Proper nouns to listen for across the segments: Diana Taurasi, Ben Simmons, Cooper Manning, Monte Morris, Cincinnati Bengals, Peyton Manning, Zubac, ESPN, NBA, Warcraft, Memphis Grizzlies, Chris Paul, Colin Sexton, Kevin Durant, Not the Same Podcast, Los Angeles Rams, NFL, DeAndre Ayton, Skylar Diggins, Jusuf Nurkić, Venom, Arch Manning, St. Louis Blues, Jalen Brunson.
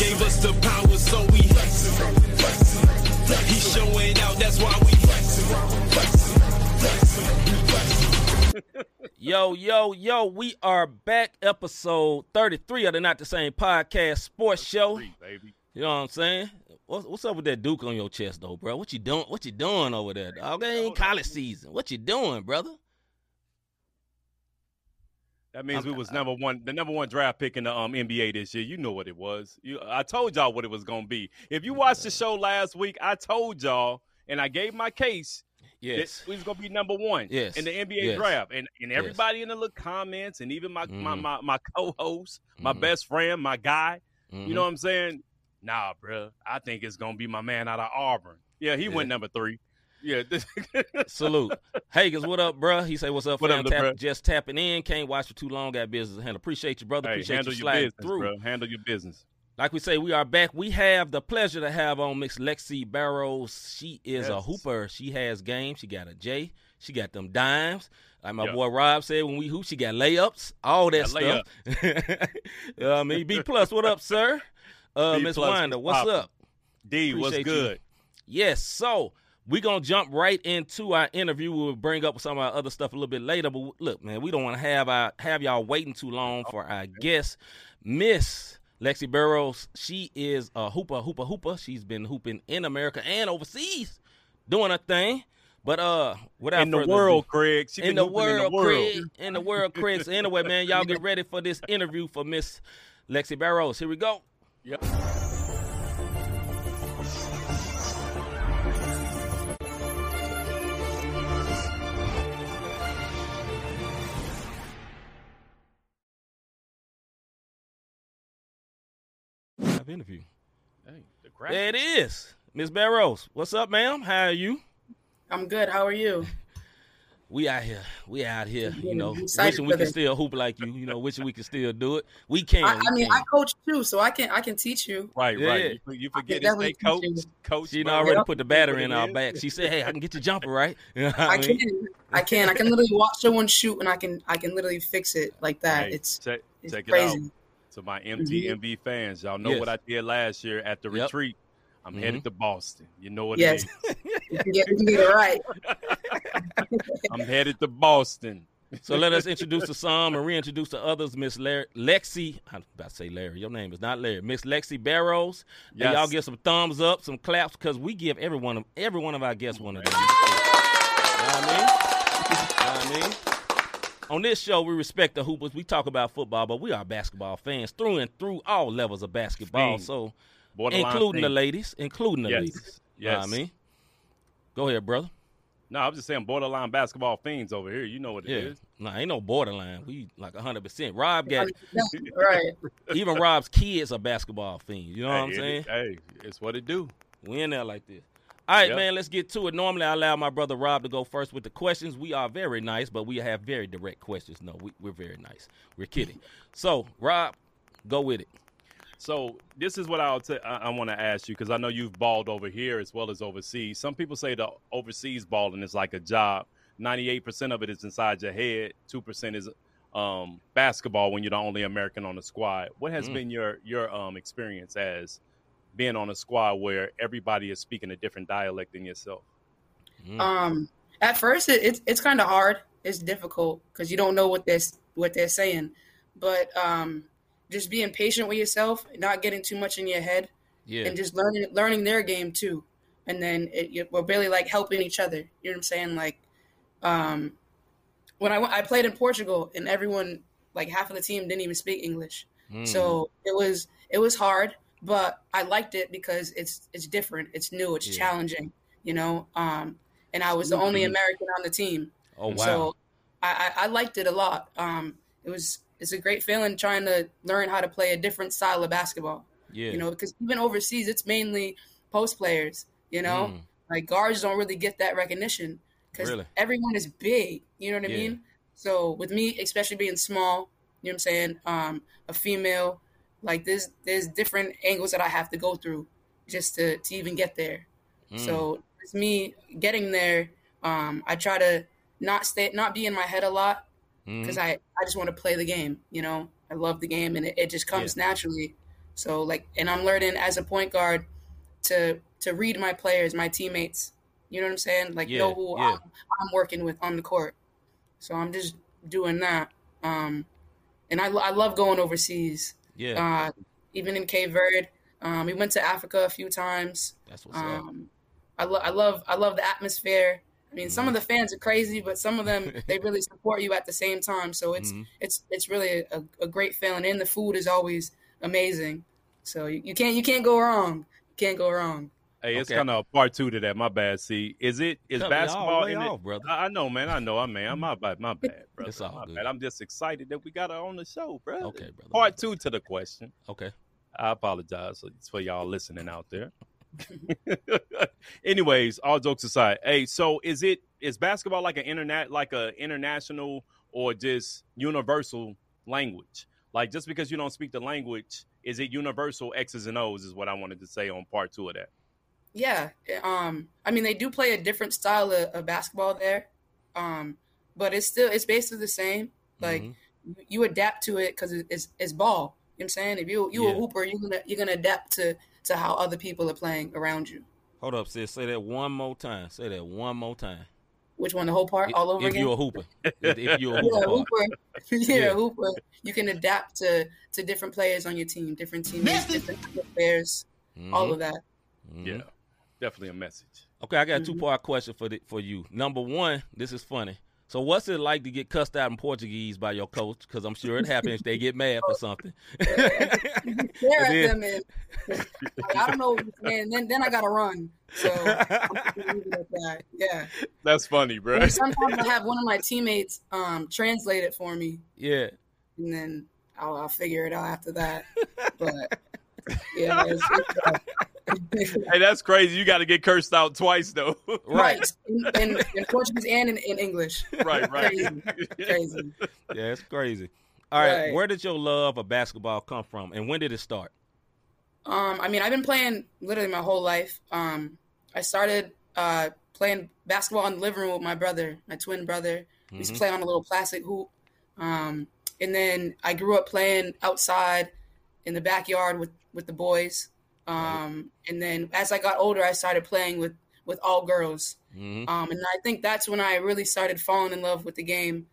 gave us the power, so we flexing. He's showing out, that's why we flexing. Yo, we are back. Episode 33 of the Not the Same Podcast Sports Show. Baby. You know what I'm saying? What's up with that Duke on your chest, though, bro? What you doing over there, dog? It ain't college season. What you doing, brother? That means we was the number one draft pick in the NBA this year. You know what it was. I told y'all what it was going to be. If you watched the show last week, I told y'all, and I gave my case, yes, that we was going to be number one in the NBA draft. And everybody in the little comments, and even my co-host, my best friend, my guy, you know what I'm saying? Nah, bro, I think it's going to be my man out of Auburn. Yeah, he went number three. Yeah. Salute. Hagas, what up, bro? He say, what's up, fam? Just tapping in. Can't watch for too long. Got business to handle. Appreciate you, brother. Hey, appreciate you sliding through. Bro. Handle your business. Like we say, we are back. We have the pleasure to have on Miss Lexi Barrows. She is a hooper. She has game. She got a J. She got them dimes. Like my boy Rob said, when we hoop, she got layups. All that stuff. B-plus, what up, sir? Miss Winder, what's up? D, appreciate what's good? You. Yes, so we're going to jump right into our interview. We'll bring up some of our other stuff a little bit later. But look, man, we don't want to have y'all waiting too long for our guest, Miss Lexi Barrows. She is a hooper. She's been hooping in America and overseas, doing her thing. But without in the world, Craig. In the world, Craig. So anyway, man, y'all get ready for this interview for Miss Lexi Barrows. Here we go. Yep. Interview. Dang, there it is. Miss Barrows, what's up, ma'am? How are you? I'm good. How are you? We out here. You know, wishing we could still hoop like you. You know, wishing we could still do it. We can. I mean, I coach too, so I can teach you. Right. You forget to say coach. Coach. She already put the battery in our back. She said, "Hey, I can get your jumper right." You know I can. I can literally watch someone shoot, and I can literally fix it like that. Hey, it's check crazy. It out. To my MTMB fans, y'all know what I did last year at the retreat. I'm headed to Boston. You know what it is. You can get it right. I'm headed to Boston. So let us introduce to some and reintroduce to others, Miss Lexi. I was about to say Larry. Your name is not Larry. Miss Lexi Barrows. Yes. And y'all get some thumbs up, some claps, because we give every one of our guests one of them. You know what I mean? On this show, we respect the hoopers. We talk about football, but we are basketball fans through and through, all levels of basketball. So, including the ladies, including the ladies. Yes. You know what I mean? Go ahead, brother. No, I was just saying borderline basketball fiends over here. You know what it is. No, ain't no borderline. We like 100%. Rob got it. Right. Even Rob's kids are basketball fiends. You know what I'm saying? Hey, it's what it do. We in there like this. All right, man, let's get to it. Normally, I allow my brother Rob to go first with the questions. We are very nice, but we have very direct questions. No, we're very nice. We're kidding. So, Rob, go with it. So, this is what I want to ask you, because I know you've balled over here as well as overseas. Some people say the overseas balling is like a job. 98% of it is inside your head. 2% is basketball when you're the only American on the squad. What has been your experience as being on a squad where everybody is speaking a different dialect than yourself? At first, it's kind of hard. It's difficult because you don't know what they're saying. But just being patient with yourself, not getting too much in your head, and just learning their game too. And then we're really like helping each other. You know what I'm saying? Like when I played in Portugal, and everyone, like half of the team, didn't even speak English. So it was hard. But I liked it because it's different. It's new. It's challenging, you know. And I was the only American on the team. Oh, wow. So I liked it a lot. It's a great feeling trying to learn how to play a different style of basketball. Yeah. You know, because even overseas, it's mainly post players, you know. Like guards don't really get that recognition because everyone is big. You know what I mean? So with me, especially being small, you know what I'm saying, a female – like there's different angles that I have to go through just to even get there. So it's me getting there. I try to not be in my head a lot because I just want to play the game. You know, I love the game and it just comes naturally. So like, and I'm learning as a point guard to read my players, my teammates. You know what I'm saying? Like, know who I'm working with on the court. So I'm just doing that. And I love going overseas. Yeah. Even in Cape Verde. We went to Africa a few times. That's what's up. I love the atmosphere. I mean, some of the fans are crazy, but some of them, they really support you at the same time. So it's really a great feeling. And the food is always amazing. So you can't go wrong. You can't go wrong. Hey, it's kind of a part two to that. My bad, C. Is basketball in it? Brother. I know, man. My bad, brother. It's all good. Bad. I'm just excited that we got her on the show, brother. Okay, brother. Part two to the question. Okay. I apologize for y'all listening out there. Anyways, all jokes aside, hey, so is basketball like an international or just universal language? Like, just because you don't speak the language, is it universal? X's and O's is what I wanted to say on part two of that. Yeah. I mean, they do play a different style of basketball there. But it's basically the same. Like, you adapt to it because it's ball. You know what I'm saying? If you're a hooper, you're gonna adapt to how other people are playing around you. Hold up, sis. Say that one more time. Say that one more time. Which one? The whole part? All over again? If you're a hooper. If you're a hooper. Yeah, hooper. You can adapt to different players on your team, different teammates, different players, all of that. Yeah, definitely a message. Okay, I got a two-part question for you. Number one, this is funny. So what's it like to get cussed out in Portuguese by your coach? Because I'm sure it happens. They get mad for something. Stare at them, and I don't know. And then I gotta run. So I'm gonna leave it at that. Yeah, that's funny, bro. And sometimes I have one of my teammates translate it for me. Yeah, and then I'll figure it out after that. But yeah. Hey, that's crazy. You got to get cursed out twice, though. Right. In Portuguese and in English. Right. Crazy. Yeah, it's crazy. All right. Where did your love of basketball come from, and when did it start? I mean, I've been playing literally my whole life. I started playing basketball in the living room with my brother, my twin brother. We used to play on a little plastic hoop. And then I grew up playing outside in the backyard with the boys. And then as I got older, I started playing with all girls. And I think that's when I really started falling in love with the game,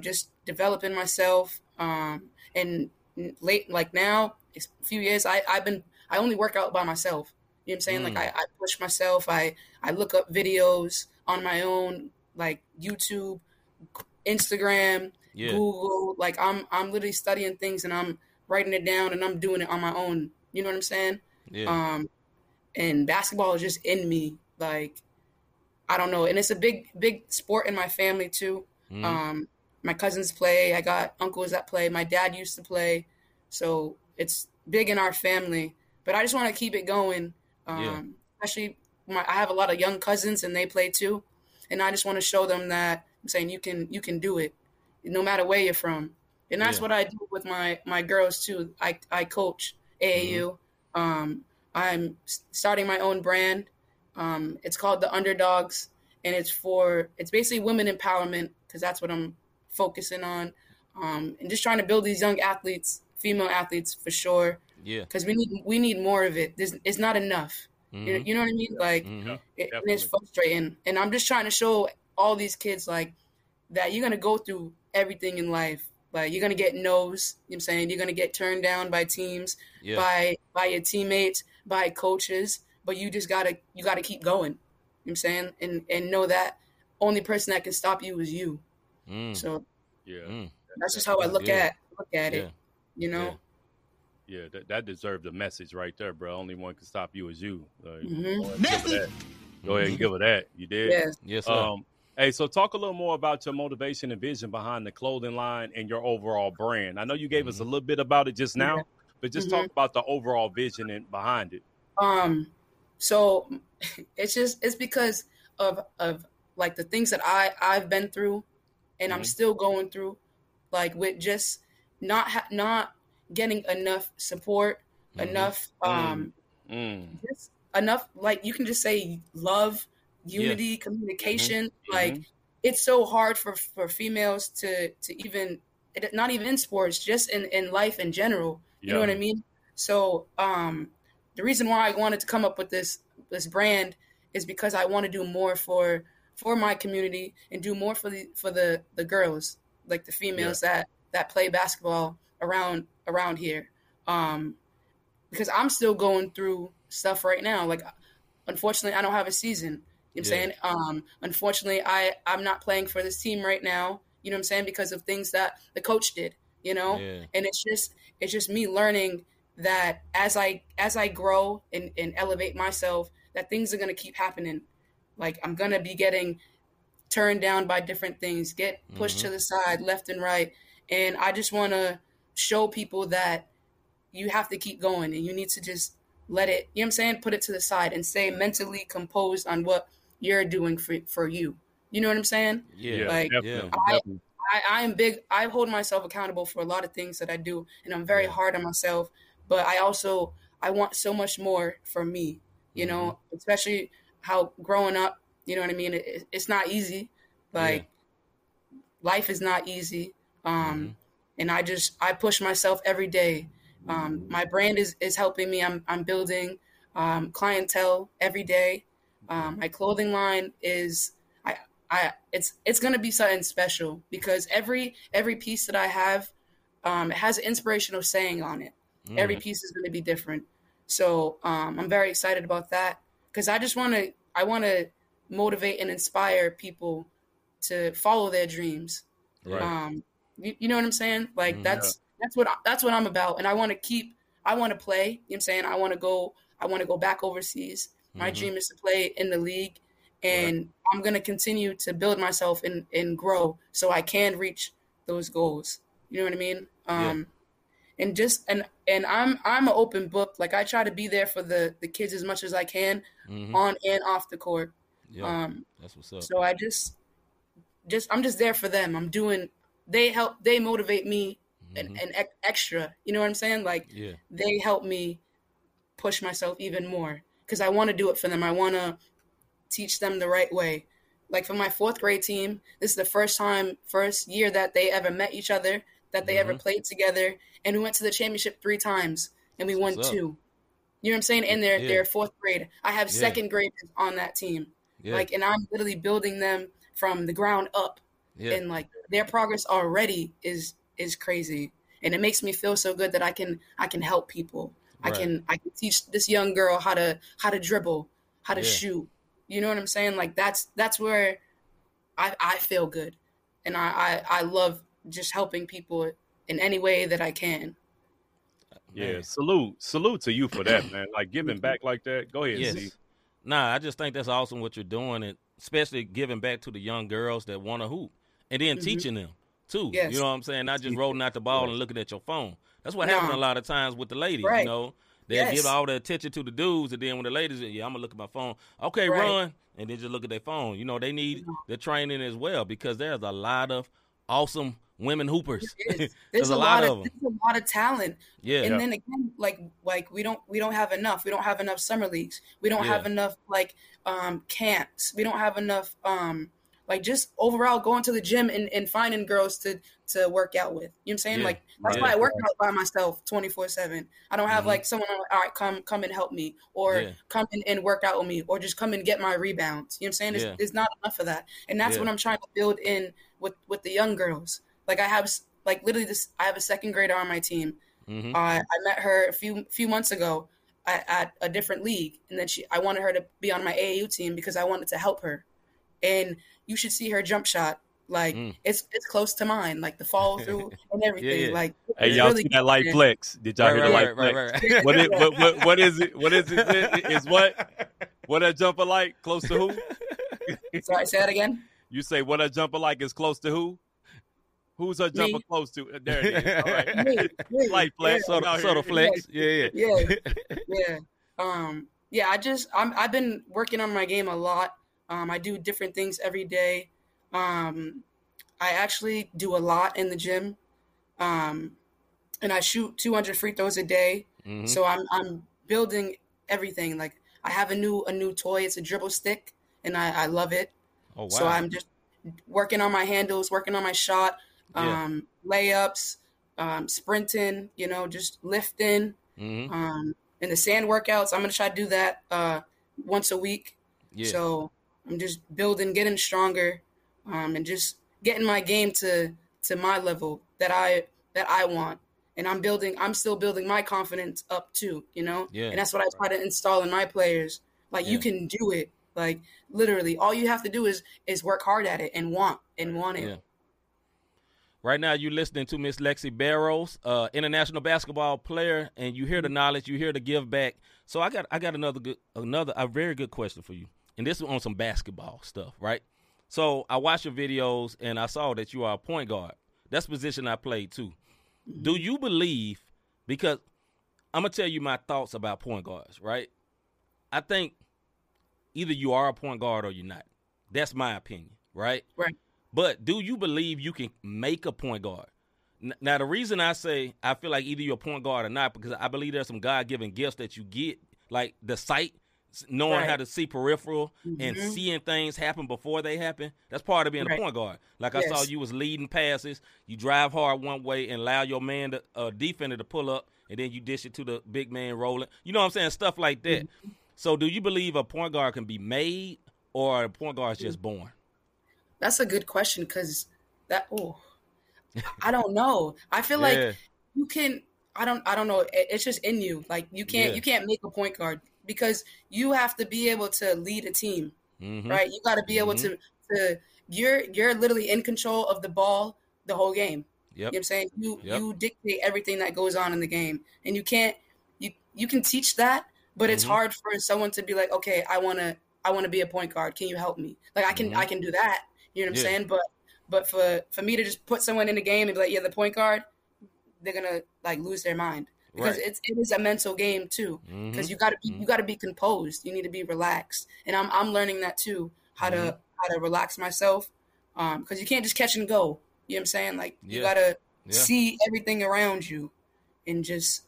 just developing myself. And late, like now, it's a few years, I only work out by myself. You know what I'm saying? Like I push myself. I look up videos on my own, like YouTube, Instagram, Google. Like I'm literally studying things and I'm writing it down and I'm doing it on my own. You know what I'm saying? Yeah. And basketball is just in me. Like, I don't know. And it's a big, big sport in my family too. My cousins play. I got uncles that play. My dad used to play. So it's big in our family, but I just want to keep it going. Especially I have a lot of young cousins and they play too. And I just want to show them that I'm saying you can do it no matter where you're from. And that's what I do with my girls too. I coach AAU. I'm starting my own brand. It's called The Underdogs, and it's basically women empowerment because that's what I'm focusing on, and just trying to build these young athletes, female athletes for sure. Yeah, because we need more of it. It's not enough. You know what I mean? Like, and it's frustrating. And I'm just trying to show all these kids like that you're gonna go through everything in life. Like, you're going to get no's, you know what I'm saying? You're going to get turned down by teams, by your teammates, by coaches, but you just got to keep going, you know what I'm saying? And know that only person that can stop you is you. So that's just how I look at it, you know? Yeah, that deserved a message right there, bro. Only one can stop you is you. Go ahead and give her that. You did? Yes, sir. Hey, so talk a little more about your motivation and vision behind the clothing line and your overall brand. I know you gave us a little bit about it just now, but just talk about the overall vision and behind it. So it's because of like the things that I've been through and I'm still going through, like with just not getting enough support, just enough, like you can just say love, unity, communication, like it's so hard for females to even, not even in sports, just in life in general. You know what I mean? So the reason why I wanted to come up with this brand is because I want to do more for my community and do more for the girls, like the females that play basketball around here. Because I'm still going through stuff right now. Like, unfortunately, I don't have a season. You know what I'm saying? Unfortunately, I'm not playing for this team right now. You know what I'm saying? Because of things that the coach did, you know? Yeah. And it's just me learning that as I grow and elevate myself, that things are going to keep happening. Like, I'm going to be getting turned down by different things, get pushed to the side, left and right. And I just want to show people that you have to keep going and you need to just let it, you know what I'm saying, put it to the side and stay mentally composed on what you're doing for you. You know what I'm saying? Yeah, like, definitely. I am big. I hold myself accountable for a lot of things that I do, and I'm very hard on myself. But I want so much more for me, you know, especially how growing up, you know what I mean? It's not easy. Like, life is not easy. And I push myself every day. My brand is helping me. I'm building clientele every day. My clothing line is it's going to be something special because every piece that I have it has an inspirational saying on it. Every piece is going to be different. So I'm very excited about that because I want to motivate and inspire people to follow their dreams. Right. You know what I'm saying? Like that's what I'm about. And I want to play, you know what I'm saying? I want to go back overseas. My dream is to play in the league and I'm going to continue to build myself and grow so I can reach those goals. You know what I mean? And I'm an open book. Like I try to be there for the kids as much as I can on and off the court. Yeah. That's what's up. So I just I'm just there for them. They motivate me and extra, you know what I'm saying? Like they help me push myself even more because I want to do it for them. I want to teach them the right way. Like for my 4th grade team, this is the first year that they ever met each other, that they ever played together. And we went to the championship 3 times and we won 2. You know what I'm saying? In their 4th grade. I have 2nd graders on that team. Yeah. Like, and I'm literally building them from the ground up. Yeah. And like their progress already is crazy, and it makes me feel so good that I can help people. Right. I can teach this young girl how to dribble, how to shoot. You know what I'm saying? Like that's where I feel good, and I love just helping people in any way that I can. Yeah, man. Salute to you for that, man. Like giving back like that. Go ahead, Z. Nah, I just think that's awesome what you're doing, and especially giving back to the young girls that want to hoop. And then teaching them, too. Yes. You know what I'm saying? Not just rolling out the ball and looking at your phone. That's what happened a lot of times with the ladies, you know. They give all the attention to the dudes, and then when the ladies say, I'm going to look at my phone. Okay, run. And then just look at their phone. You know, they need the training as well because there's a lot of awesome women hoopers. There's a lot of them. There's a lot of talent. Yeah. And then again, like we don't have enough. We don't have enough summer leagues. We don't have enough, like, camps. We don't have enough like just overall going to the gym and finding girls to work out with. You know what I'm saying? Yeah. Like that's why I work out by myself 24/7. I don't have like someone, all right, come and help me or come and work out with me or just come and get my rebounds. You know what I'm saying? There's not enough of that. And that's what I'm trying to build in with the young girls. Like I have I have a 2nd grader on my team. Mm-hmm. I met her a few months ago at a different league. And then I wanted her to be on my AAU team because I wanted to help her. And you should see her jump shot. Like it's close to mine. Like the follow through and everything. Like hey, y'all really see that light flex? Did y'all hear the light flex? Right. What is it? What is it? Is what? What a jumper like? Close to who? Sorry, say that again. You say what a jumper like is close to who? Who's her jumper close to? There it is. All right. Me. Light flex. Yeah. Subtle flex. Yeah. Yeah. I've been working on my game a lot. I do different things every day. I actually do a lot in the gym, and I shoot 200 free throws a day. Mm-hmm. So I'm building everything. Like I have a new toy. It's a dribble stick, and I love it. Oh wow! So I'm just working on my handles, working on my shot, layups, sprinting. You know, just lifting. Mm-hmm. And the sand workouts, I'm going to try to do that once a week. Yeah. So I'm just building, getting stronger, and just getting my game to my level that I want. And I'm still building my confidence up too, you know? Yeah. And that's what I try to install in my players. Like, you can do it. Like, literally, all you have to do is work hard at it and want it. Yeah. Right now, you're listening to Miss Lexi Barrows, international basketball player, and you hear the knowledge, you hear the give back. So I got another very good question for you, and this is on some basketball stuff, right? So I watched your videos, and I saw that you are a point guard. That's the position I played too. Do you believe? Because I'm gonna tell you my thoughts about point guards, right? I think either you are a point guard or you're not. That's my opinion, right? Right. But do you believe you can make a point guard? Now, the reason I say I feel like either you're a point guard or not, because I believe there's some God-given gifts that you get, like the sight, knowing how to see peripheral and seeing things happen before they happen. That's part of being a point guard. Like, I saw you was leading passes. You drive hard one way and allow your man, the defender, to pull up, and then you dish it to the big man rolling. You know what I'm saying? Stuff like that. Mm-hmm. So do you believe a point guard can be made, or a point guard is just born? That's a good question, because I don't know. I feel like you can. I don't know. It's just in you. Like, you can't make a point guard, because you have to be able to lead a team, right? You got to be able to. You're literally in control of the ball the whole game. Yep. You know what I'm saying? You dictate everything that goes on in the game, and you can't. You can teach that, but it's hard for someone to be like, okay, I want to be a point guard. Can you help me? Like, I can do that. You know what I'm saying? But for me to just put someone in the game and be like, the point guard, they're going to, like, lose their mind. Because it is a mental game too. Because you got to be composed. You need to be relaxed. And I'm learning that too, how to relax myself. Because you can't just catch and go. You know what I'm saying? Like, you got to see everything around you and just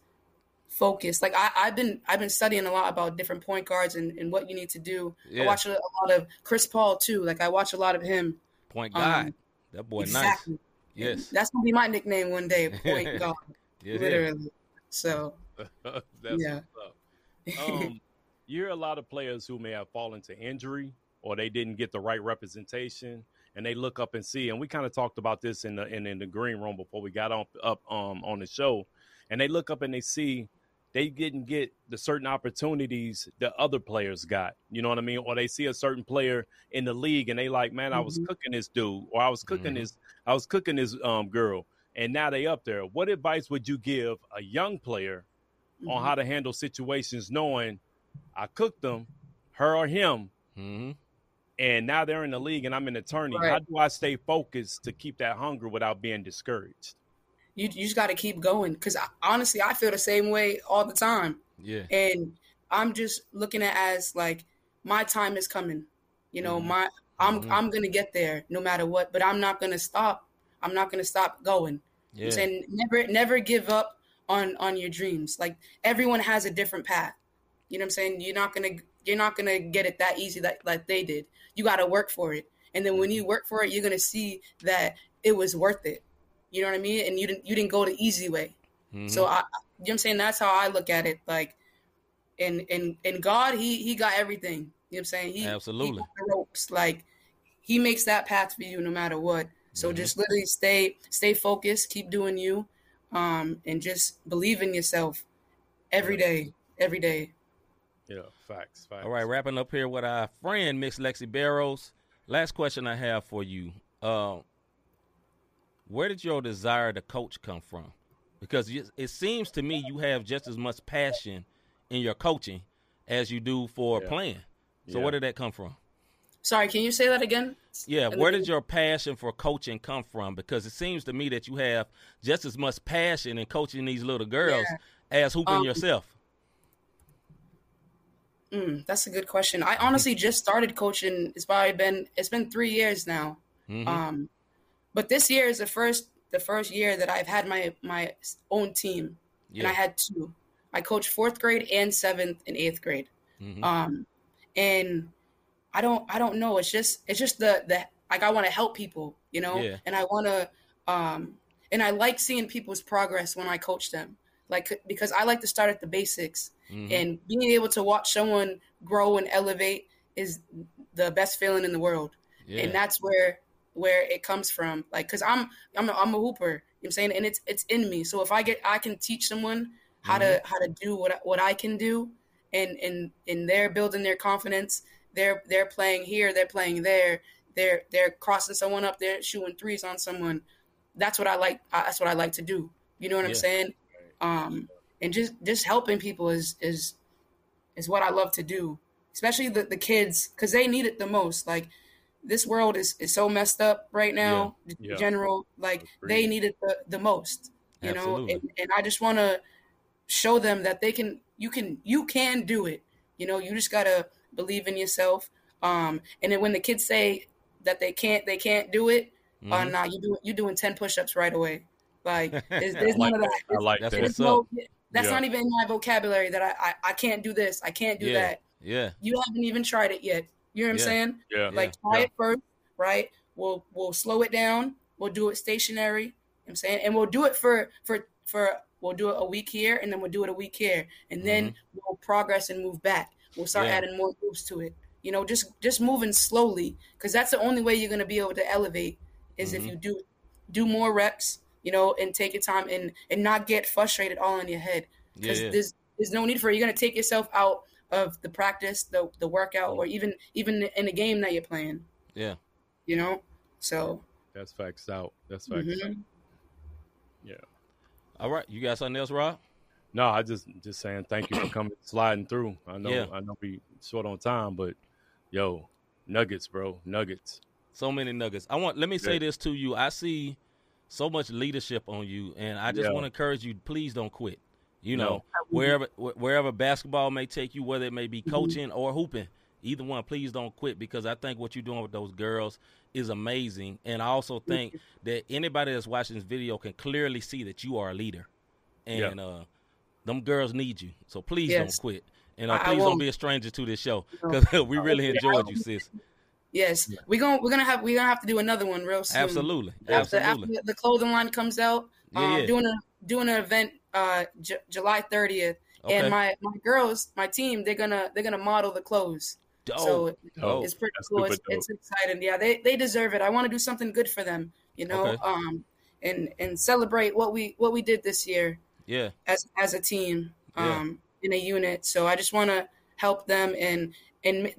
focus. Like, I've been studying a lot about different point guards and what you need to do. I watch a lot of Chris Paul too. Like, I watch a lot of him. Point guard. That boy nice. Yes. That's gonna be my nickname one day, point guard. Literally. So that's what's up. You hear a lot of players who may have fallen to injury, or they didn't get the right representation, and they look up and see, and we kind of talked about this in the green room before we got on the show, and they look up and they see they didn't get the certain opportunities that other players got. You know what I mean? Or they see a certain player in the league and they like, man, I was cooking this dude, or I was cooking this girl, and now they up there. What advice would you give a young player on how to handle situations, knowing I cooked them, her or him, and now they're in the league and I'm an attorney? Right. How do I stay focused to keep that hunger without being discouraged? You just got to keep going, because honestly, I feel the same way all the time. Yeah. And I'm just looking at it as like, my time is coming. You know, I'm going to get there no matter what, but I'm not going to stop. I'm not going to stop going. Yeah. I'm saying never give up on your dreams. Like, everyone has a different path. You know what I'm saying? You're not going to get it that easy like they did. You got to work for it. And then when you work for it, you're going to see that it was worth it. You know what I mean? And you didn't go the easy way. So, you know what I'm saying? That's how I look at it. Like, and God, he got everything. You know what I'm saying? Absolutely. He got the ropes. Like, he makes that path for you no matter what. So just literally stay focused, keep doing you, and just believe in yourself every day. Yeah, facts. All right, wrapping up here with our friend, Miss Lexi Barrows. Last question I have for you. Where did your desire to coach come from? Because it seems to me you have just as much passion in your coaching as you do for playing. So where did that come from? Sorry, can you say that again? Yeah, where did your passion for coaching come from? Because it seems to me that you have just as much passion in coaching these little girls as hooping yourself. That's a good question. I honestly just started coaching. It's been 3 years now. But this year is the first year that I've had my own team, and I had two. I coached 4th grade and 7th and 8th grade, and I don't know. It's just the like, I want to help people, you know, and I want to, and I like seeing people's progress when I coach them. like, because I like to start at the basics, and being able to watch someone grow and elevate is the best feeling in the world. Yeah. And that's where it comes from. Like, cause I'm a hooper, you know what I'm saying? And it's in me. So if I can teach someone how to do what I can do, and they're building their confidence. They're playing here, they're playing there. They're crossing someone up, they're shooting threes on someone. That's what I like. That's what I like to do. You know what I'm saying? And just helping people is what I love to do, especially the kids, because they need it the most. Like, this world is so messed up right now, in general. Like, they need it the most, you know. And I just want to show them that they can. You can do it. You know, you just gotta believe in yourself. And then when the kids say that they can't do it. Nah, you're doing 10 push-ups right away. Like, there's none of that. I like that. That's not even in my vocabulary, that I can't do this. I can't do that. Yeah. You haven't even tried it yet. You know what I'm saying? Yeah. Like, try it first, right? We'll slow it down. We'll do it stationary. You know what I'm saying? And we'll do it for we'll do it a week here, and then we'll do it a week here. And then we'll progress and move back. We'll start adding more moves to it. You know, just moving slowly, because that's the only way you're going to be able to elevate. Is if you do more reps, you know, and take your time and not get frustrated all in your head. Because there's no need for it. You're going to take yourself out of the practice, the workout, or even in the game that you're playing. Yeah. You know? So. That's facts out. That's facts out. Yeah. All right. You got something else, Rob? No, I just saying thank you for coming, sliding through. I know we short on time, but, yo, nuggets, bro. Nuggets. So many nuggets. Let me say this to you. I see so much leadership on you, and I just want to encourage you, please don't quit. You know, wherever basketball may take you, whether it may be coaching or hooping, either one, please don't quit, because I think what you're doing with those girls is amazing. And I also think that anybody that's watching this video can clearly see that you are a leader. And them girls need you. So please don't quit. And please don't be a stranger to this show, because we really enjoyed you, sis. Yes, we're gonna have to do another one real soon. Absolutely. After the clothing line comes out, doing an event July 30th, and my girls, my team, they're gonna model the clothes. Dope. So it's pretty cool. It's exciting. Yeah, they deserve it. I want to do something good for them, you know, and celebrate what we did this year. Yeah, as a team, in a unit. So I just want to help them and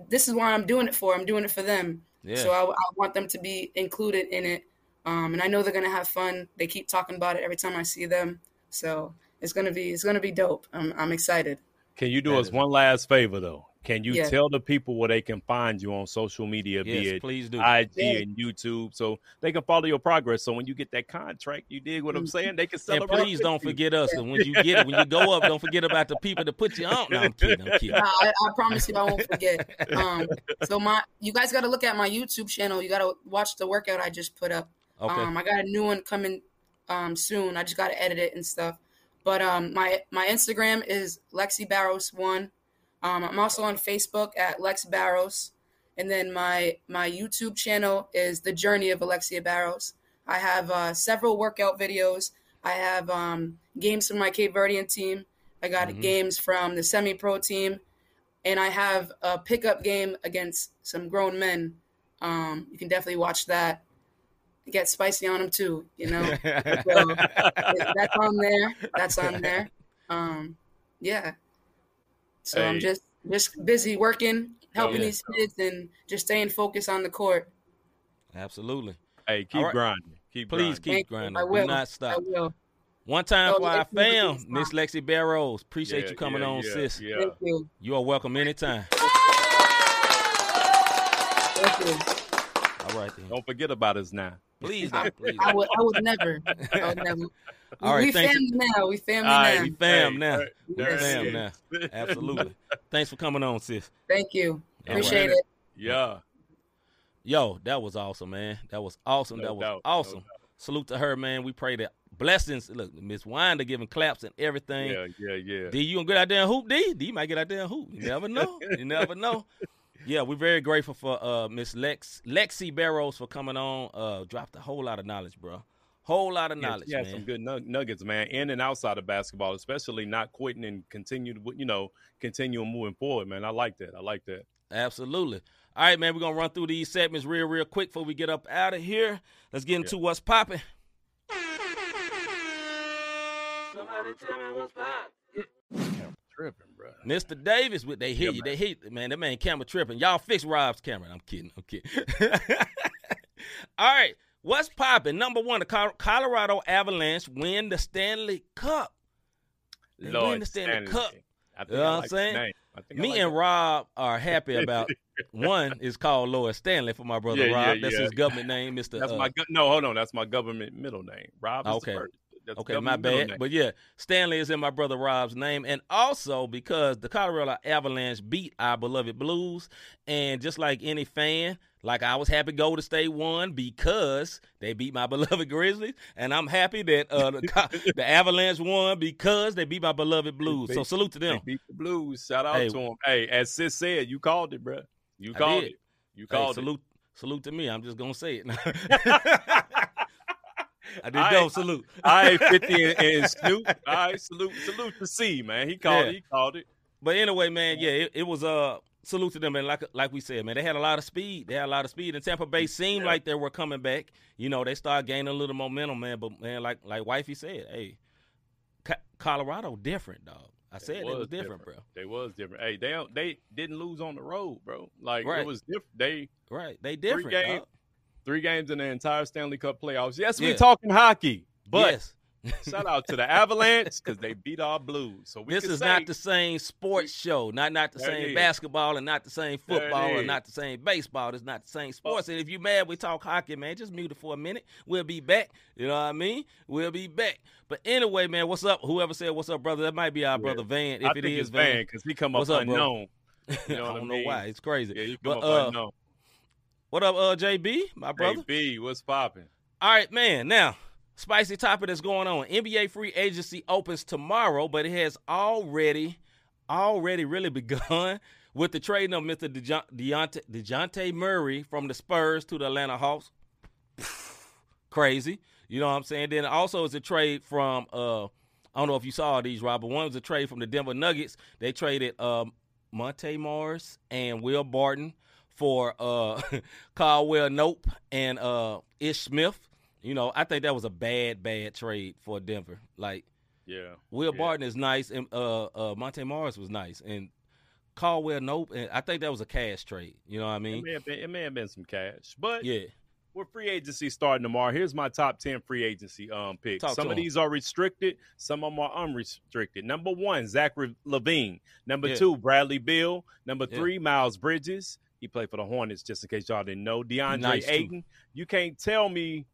this is why I'm doing it for. I'm doing it for them. Yeah. So I want them to be included in it. And I know they're going to have fun. They keep talking about it every time I see them. So it's going to be dope. I'm excited. Can you do us one last favor, though? Can you tell the people where they can find you on social media, be it please do. IG and YouTube, so they can follow your progress? So when you get that contract, you dig what I'm saying? They can celebrate. And please don't forget us. And when you get it, when you go up, don't forget about the people that put you on. No, I'm kidding. No, I promise you I won't forget. So you guys got to look at my YouTube channel. You got to watch the workout I just put up. Okay. I got a new one coming soon. I just got to edit it and stuff. But my Instagram is Lexi Barrows 1. I'm also on Facebook at Lex Barrows. And then my YouTube channel is The Journey of Alexia Barrows. I have several workout videos. I have games from my Cape Verdean team. I got games from the semi-pro team. And I have a pickup game against some grown men. You can definitely watch that. Get spicy on them too, you know. So, that's on there. That's on there. So I'm just busy working, helping these kids, and just staying focused on the court. Absolutely. Hey, keep grinding. Keep grinding. I will. Do not stop. I will. One time for our fam, Miss Lexi Barrows. Appreciate you coming on, sis. Yeah. Thank you. You are welcome anytime. Thank you. All right, then. Don't forget about us now. Please don't. Please. I would never. All right, we family now. We family now. Absolutely. Thanks for coming on, sis. Thank you. Appreciate it. Yeah. Yo, that was awesome, man. That was awesome. No doubt. Salute to her, man. We pray that blessings. Look, Miss Winder giving claps and everything. Yeah. D, you gonna get out there and hoop, D? D might get out there and hoop. You never know. Yeah, we're very grateful for Miss Lexi Barrows for coming on. Dropped a whole lot of knowledge, bro. Whole lot of knowledge, man. Some good nuggets, man, in and outside of basketball, especially not quitting and continuing moving forward, man. I like that. Absolutely. All right, man, we're going to run through these segments real quick before we get up out of here. Let's get into what's popping. Somebody tell me what's popping. Camera tripping, bro. Mr. Davis, they hate you, man. That man camera tripping. Y'all fix Rob's camera. I'm kidding. All right. What's popping? Number one, the Colorado Avalanche win the Stanley Cup. They win the Stanley Cup. You know what I'm saying? Me and Rob are happy about one is called Lois Stanley for my brother Rob. That's his government name, Mr. That's my government middle name. Rob is the first. That's okay, my bad. But, Stanley is in my brother Rob's name. And also because the Colorado Avalanche beat our beloved Blues. And just like any fan, like I was happy Golden State won because they beat my beloved Grizzlies. And I'm happy that the Avalanche won because they beat my beloved Blues. So salute to them. They beat the Blues. Shout out to them. Hey, as Sis said, you called it, bro. You called it. Salute to me. I'm just going to say it. Salute. I ain't 50 and Snoop. I salute to C, man. He called it. But anyway, man, it was salute to them. And like we said, man, they had a lot of speed. And Tampa Bay seemed like they were coming back. You know, they started gaining a little momentum, man. But, man, like Wifey said, hey, Colorado different, dog. I said it was different, bro. They was different. Hey, they didn't lose on the road, bro. Like, It was different. They different, dog. 3 games in the entire Stanley Cup playoffs. Yes, we're talking hockey, but shout out to the Avalanche because they beat our Blues. So not the same sports show, not the same basketball, and not the same football, and not the same baseball. It's not the same sports. And if you're mad, we talk hockey, man. Just mute it for a minute. We'll be back. You know what I mean? We'll be back. But anyway, man, what's up? Whoever said what's up, brother, that might be our brother Van. If I think it is Van, because he come up unknown. You know I don't know why. It's crazy. Yeah, you come up unknown. What up, JB, my brother? JB, what's popping? All right, man. Now, spicy topic that's going on. NBA free agency opens tomorrow, but it has already really begun with the trading of Mr. DeJounte Murray from the Spurs to the Atlanta Hawks. Crazy. You know what I'm saying? Then also is a trade from, I don't know if you saw these, Rob, but one was a trade from the Denver Nuggets. They traded Monte Morris and Will Barton for Caldwell-Pope and Ish Smith. You know, I think that was a bad trade for Denver. Like, Will Barton is nice, and Monte Morris was nice, and Caldwell-Pope, and I think that was a cash trade. You know what I mean? It may have been some cash, but we're free agency starting tomorrow. Here's my top 10 free agency picks. Some of these are restricted. Some of them are unrestricted. Number 1, Zachary LaVine. Number 2, Bradley Beal. Number 3, Miles Bridges. He played for the Hornets, just in case y'all didn't know. DeAndre Ayton. You can't tell me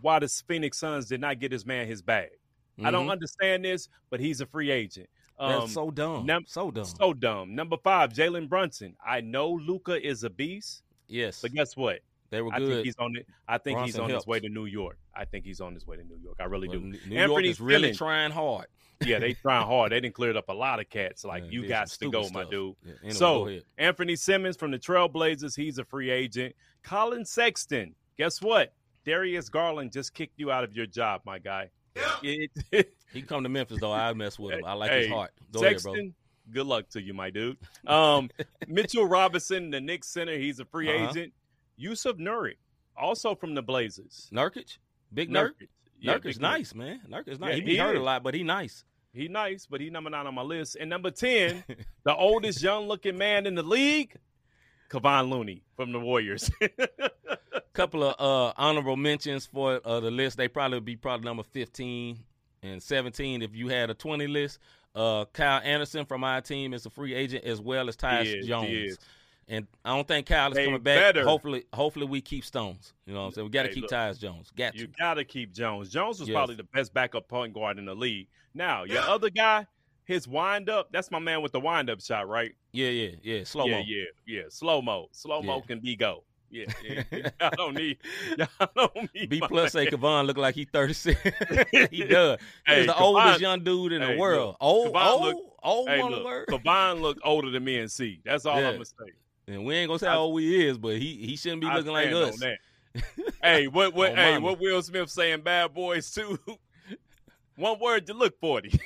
why the Phoenix Suns did not get this man his bag. Mm-hmm. I don't understand this, but he's a free agent. That's so dumb. So dumb. Number 5, Jalen Brunson. I know Luka is a beast. Yes. But guess what? They were good. I think he's on his way to New York. I really do. New York is really trying hard. Yeah, they trying hard. They didn't clear it up a lot of cats. Like, man, you got to go, my dude. Yeah, anyway, go Anthony Simmons from the Trailblazers, he's a free agent. Colin Sexton, guess what? Darius Garland just kicked you out of your job, my guy. He come to Memphis, though. I mess with him. I like his heart. Go Sexton, ahead, bro. Good luck to you, my dude. Mitchell Robinson, the Knicks center, he's a free agent. Jusuf Nurkić, also from the Blazers. Nurkic? Big Nurkic. Nurkic's nice, man. Nurkic's nice. He hurt a lot, but he's nice. He's nice, but he's number 9 on my list. And number 10, the oldest young-looking man in the league, Kevon Looney from the Warriors. Couple of honorable mentions for the list. They probably would be number 15 and 17 if you had a 20 list. Kyle Anderson from our team is a free agent, as well as Tyus Jones. And I don't think Kyle is coming back. Better. Hopefully we keep Stones. You know what I'm saying? We got to keep Tyus Jones. You got to keep Jones. Jones was probably the best backup point guard in the league. Now, your other guy, his wind-up, that's my man with the wind-up shot, right? Yeah. Slow-mo. Yeah. Slow-mo. Slow-mo can be go. Yeah. Y'all don't need B plus A. Kevon look like he 36. He does. He's the oldest young dude in the world. Old. Kevon look older than me and C. That's all I'm going to say. And we ain't going to say how old he is, but he shouldn't be looking like us. Hey, what Will Smith saying, Bad Boys 2? One word to look 40.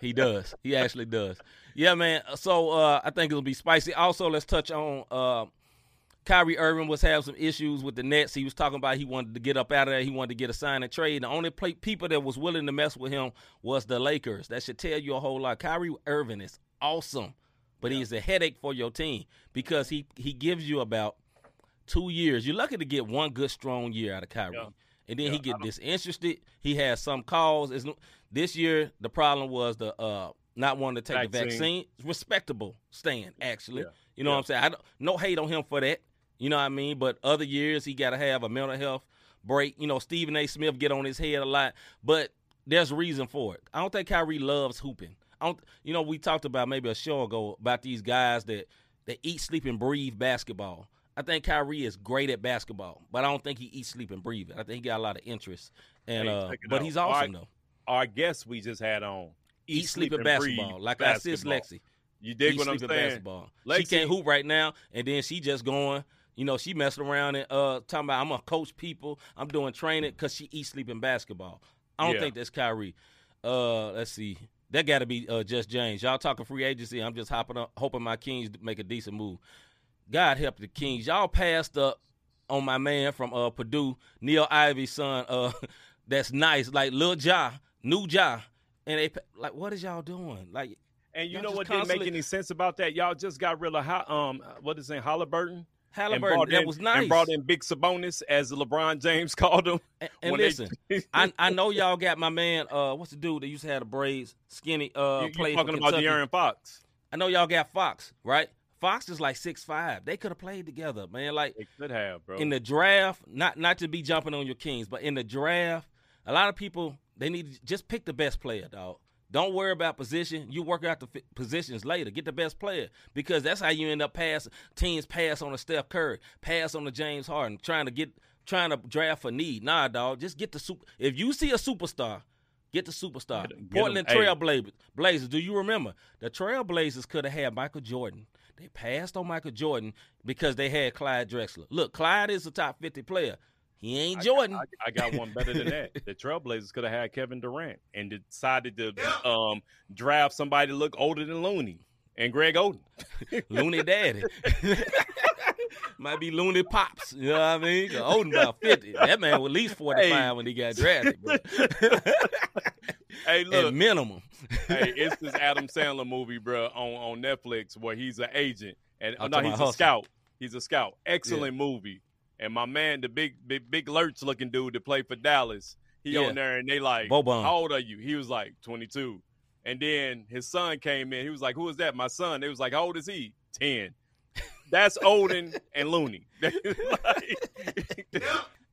He does. He actually does. Yeah, man. So I think it'll be spicy. Also, let's touch on Kyrie Irving was having some issues with the Nets. He was talking about he wanted to get up out of there. He wanted to get a sign and trade. The only people that was willing to mess with him was the Lakers. That should tell you a whole lot. Kyrie Irving is awesome, but he is a headache for your team because he gives you about 2 years. You're lucky to get one good, strong year out of Kyrie. Yeah. And then he get disinterested. He has some calls. This year, the problem was the not wanting to take the vaccine. Respectable stand, actually. Yeah. You know what I'm saying? No hate on him for that. You know what I mean? But other years, he got to have a mental health break. You know, Stephen A. Smith get on his head a lot. But there's a reason for it. I don't think Kyrie loves hooping. You know, we talked about maybe a show ago about these guys that eat, sleep, and breathe basketball. I think Kyrie is great at basketball, but I don't think he eats, sleep, and breathe. I think he got a lot of interest, and but he's awesome though. Our guest we just had on eat, sleep, and basketball. Like I said, Lexi, you dig what I'm saying? Lexi, she can't hoop right now, and then she just going. You know, she messing around and talking about I'm gonna coach people. I'm doing training because she eats, sleep, and basketball. I don't think that's Kyrie. Let's see. That got to be just James. Y'all talking free agency. I'm just hopping up, hoping my Kings make a decent move. God help the Kings. Y'all passed up on my man from Purdue, Neil Ivey's son. That's nice. Like Lil Ja, new Ja. And they like, what is y'all doing? Like, and you know what didn't make any sense about that? Y'all just got rid of what is it, Halliburton. That was nice. And brought in Big Sabonis, as LeBron James called him. And listen, I know y'all got my man, what's the dude that used to have the braids, skinny, played for Kentucky. You talking about De'Aaron Fox. I know y'all got Fox, right? Fox is like 6'5". They could have played together, man. Like they could have, bro. In the draft, not to be jumping on your Kings, but in the draft, a lot of people, they need to just pick the best player, dog. Don't worry about position. You work out the positions later. Get the best player because that's how you end up passing. Teams pass on a Steph Curry, pass on a James Harden, trying to draft for need. Nah, dog. Just get the super. If you see a superstar, get the superstar. Portland Trailblazers. Do you remember the Trailblazers could have had Michael Jordan? They passed on Michael Jordan because they had Clyde Drexler. Look, Clyde is a top 50 player. He ain't Jordan. I got one better than that. The Trailblazers could have had Kevin Durant and decided to draft somebody to look older than Looney and Greg Oden. Looney daddy. Might be Looney pops. You know what I mean? Oden about 50. That man was at least 45 when he got drafted. Bro. Hey, look. At minimum. Hey, it's this Adam Sandler movie, bro, on Netflix where he's an agent. And he's a scout. He's a scout. Excellent movie. And my man, the big lurch-looking dude that played for Dallas, he on there, and they like, Boban. How old are you? He was like, 22. And then his son came in. He was like, who is that? My son. They was like, how old is he? 10. That's Oden and Looney. Hustle.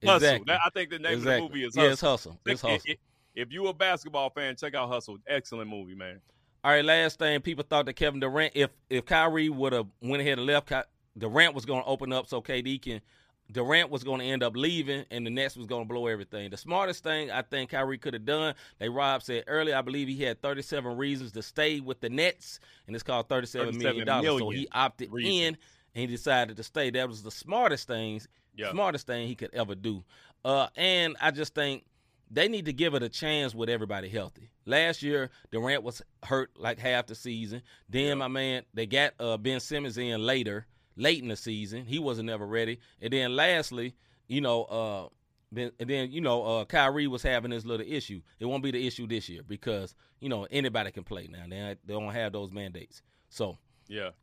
That, I think the name of the movie is Hustle. Yeah, it's Hustle. It's Hustle. If you a basketball fan, check out Hustle. Excellent movie, man. All right, last thing, people thought that Kevin Durant, if Kyrie would have went ahead and left, Durant was going to open up so KD can – Durant was going to end up leaving, and the Nets was going to blow everything. The smartest thing I think Kyrie could have done, like Rob said earlier, I believe he had 37 reasons to stay with the Nets, and it's called $37 million. So he opted in, and he decided to stay. That was the smartest thing he could ever do. And I just think they need to give it a chance with everybody healthy. Last year, Durant was hurt like half the season. Then, my man, they got Ben Simmons in later. Late in the season, he wasn't ever ready. And then lastly, Kyrie was having this little issue. It won't be the issue this year because, anybody can play now. They don't have those mandates. So,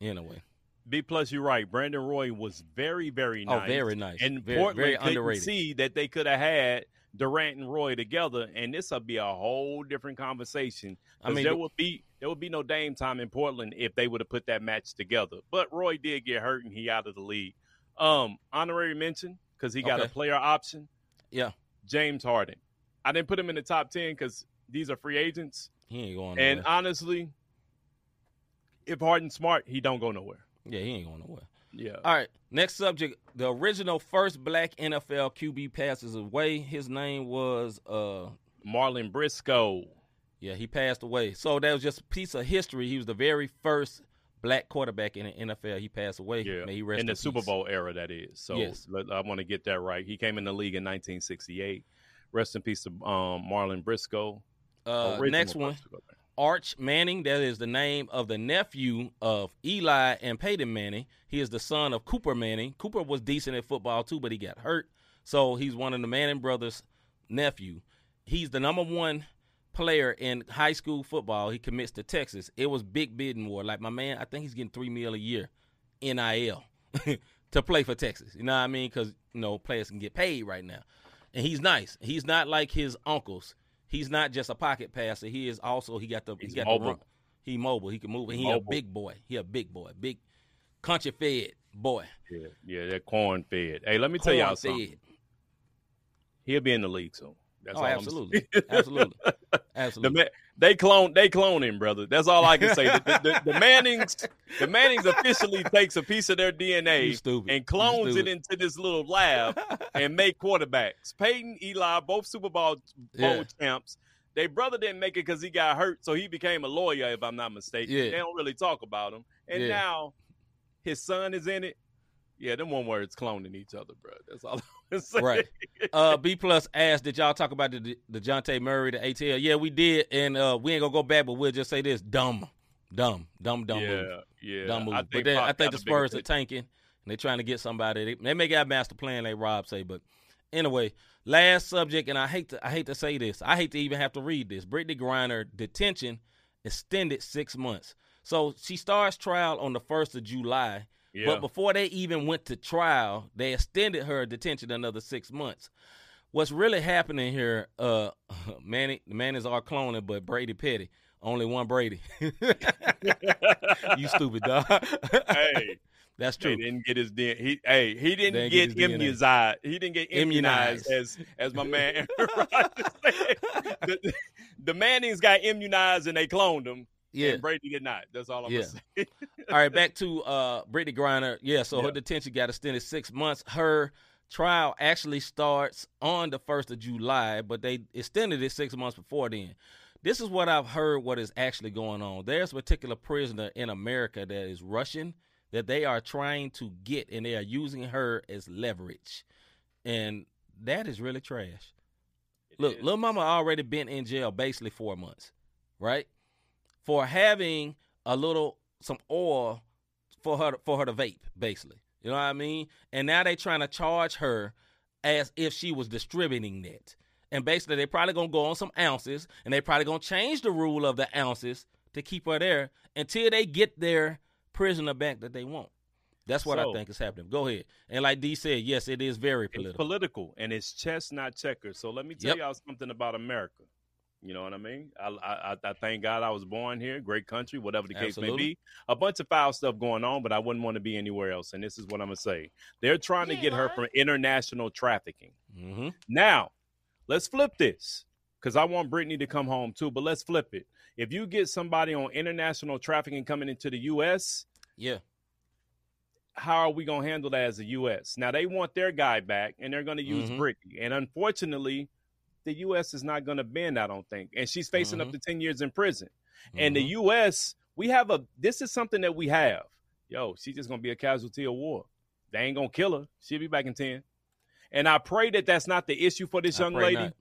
anyway. B-plus, you're right. Brandon Roy was very, very nice. Oh, very nice. And very, Portland very underrated. Couldn't see that they could have had Durant and Roy together, and this will be a whole different conversation. I mean, there would be no Dame time in Portland if they would have put that match together. But Roy did get hurt, and he out of the league. Honorary mention because he got a player option. Yeah, James Harden. I didn't put him in the top 10 because these are free agents. He ain't going nowhere. And honestly, if Harden's smart, he don't go nowhere. Yeah, he ain't going nowhere. Yeah. All right, next subject. The original first black NFL QB passes away. His name was Marlon Briscoe. Yeah, he passed away. So that was just a piece of history. He was the very first black quarterback in the NFL. He passed away. Yeah. May he rest in peace. Super Bowl era, that is. So yes. I want to get that right. He came in the league in 1968. Rest in peace to Marlon Briscoe. Next one, Arch Manning. That is the name of the nephew of Eli and Peyton Manning. He is the son of Cooper Manning. Cooper was decent at football, too, but he got hurt. So he's one of the Manning brothers' nephew. He's the number one player in high school football. He commits to Texas. It was big bidding war. Like, my man, I think he's getting $3 million a year, NIL, to play for Texas. You know what I mean? Because, you know, players can get paid right now. And he's nice. He's not like his uncles. He's not just a pocket passer. He is also, he got mobile. He mobile. He can move. And he a big boy. He a big boy. Big country fed boy. Yeah, yeah, that corn fed. Hey, let me tell y'all something. He'll be in the league soon. That's all absolutely. Absolutely. They clone him, brother. That's all I can say. The Mannings officially takes a piece of their DNA and clones it into this little lab and make quarterbacks. Peyton, Eli, both Super Bowl champs. Their brother didn't make it because he got hurt, so he became a lawyer, if I'm not mistaken. Yeah. They don't really talk about him. And now his son is in it. Yeah, them one words cloning each other, bro. That's all I'm going to say. Right. B Plus asked, did y'all talk about the DeJounte Murray, the ATL? Yeah, we did, and we ain't going to go back, but we'll just say this. Dumb move. Yeah, dumb move. But then, I think the Spurs are tanking, and they're trying to get somebody. They may got a master plan, like Rob say, but anyway, last subject, and I hate to say this. I hate to even have to read this. Brittany Griner, detention extended 6 months. So she starts trial on the 1st of July. Yeah. But before they even went to trial, they extended her detention another 6 months. What's really happening here, the Mannings are cloning, but Brady Petty. Only one Brady. You stupid dog. Hey. That's true. He didn't get his DNA. He didn't get immunized as my man Rodgers said. The Mannings got immunized and they cloned him. Yeah, and Brady did not. That's all I'm going to say. All right, back to Brittany Griner. Yeah, so her detention got extended 6 months. Her trial actually starts on the 1st of July, but they extended it 6 months before then. This is what I've heard what is actually going on. There's a particular prisoner in America that is Russian that they are trying to get, and they are using her as leverage. And that is really trash. Look, Lil Mama already been in jail basically 4 months, right? For having some oil for her to vape, basically. You know what I mean? And now they trying to charge her as if she was distributing that. And basically they probably going to go on some ounces, and they probably going to change the rule of the ounces to keep her there until they get their prisoner back that they want. That's what I think is happening. Go ahead. And like D said, yes, it is very political. It's political, and it's chess, not checkers. So let me tell y'all something about America. You know what I mean? I thank God I was born here. Great country, whatever the case may be. A bunch of foul stuff going on, but I wouldn't want to be anywhere else. And this is what I'm going to say. They're trying to get her for international trafficking. Mm-hmm. Now, let's flip this because I want Brittany to come home too, but let's flip it. If you get somebody on international trafficking coming into the U.S., how are we going to handle that as the U.S.? Now, they want their guy back, and they're going to use Brittany. And unfortunately, the U.S. is not going to bend, I don't think. And she's facing up to 10 years in prison. And the U.S., this is something that we have. Yo, she's just going to be a casualty of war. They ain't going to kill her. She'll be back in 10. And I pray that that's not the issue for this young lady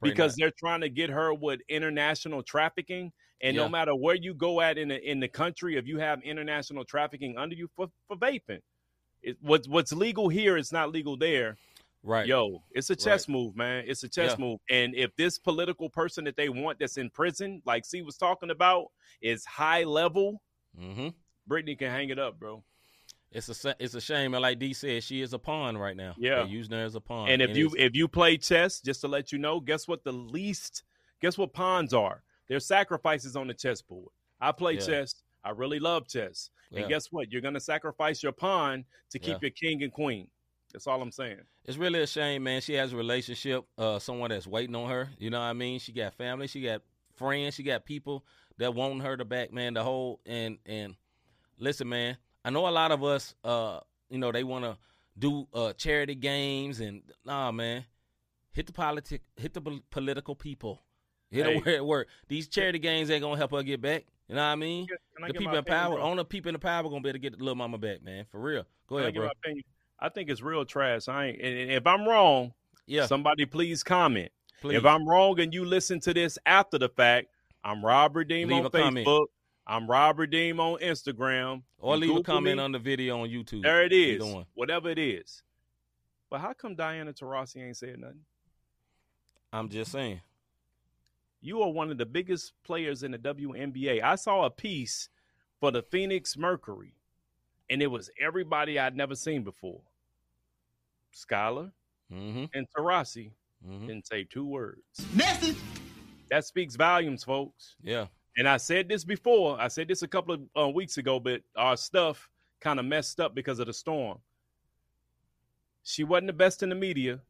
because they're trying to get her with international trafficking. And no matter where you go at in the country, if you have international trafficking under you for vaping, what's legal here is not legal there. Right. Yo, it's a chess move, man. It's a chess move. And if this political person that they want that's in prison, like C was talking about, is high level, Brittany can hang it up, bro. It's a shame. And like D said, she is a pawn right now. Yeah. They're using her as a pawn. And if you play chess, just to let you know, guess what pawns are? They're sacrifices on the chessboard. I play chess. I really love chess. Yeah. And guess what? You're going to sacrifice your pawn to keep your king and queen. That's all I'm saying. It's really a shame, man. She has a relationship, someone that's waiting on her. You know what I mean? She got family. She got friends. She got people that want her to back, man, and listen, man, I know a lot of us, they want to do charity games and, nah, man, hit the political people. It'll work. These charity games ain't going to help her get back. You know what I mean? The people in power, only people in the power going to be able to get the little mama back, man. For real. Go ahead, bro. I think it's real trash. And if I'm wrong, somebody please comment. Please. If I'm wrong and you listen to this after the fact, I'm Rob Redeem on Facebook. Comment. I'm Rob Redeem on Instagram. Or you leave Google a comment on the video on YouTube. There it is. Whatever it is. But how come Diana Taurasi ain't said nothing? I'm just saying. You are one of the biggest players in the WNBA. I saw a piece for the Phoenix Mercury, and it was everybody I'd never seen before. Skylar and Taurasi didn't say two words. Message. That speaks volumes, folks. Yeah. And I said this before. I said this a couple of weeks ago, but our stuff kind of messed up because of the storm. She wasn't the best in the media.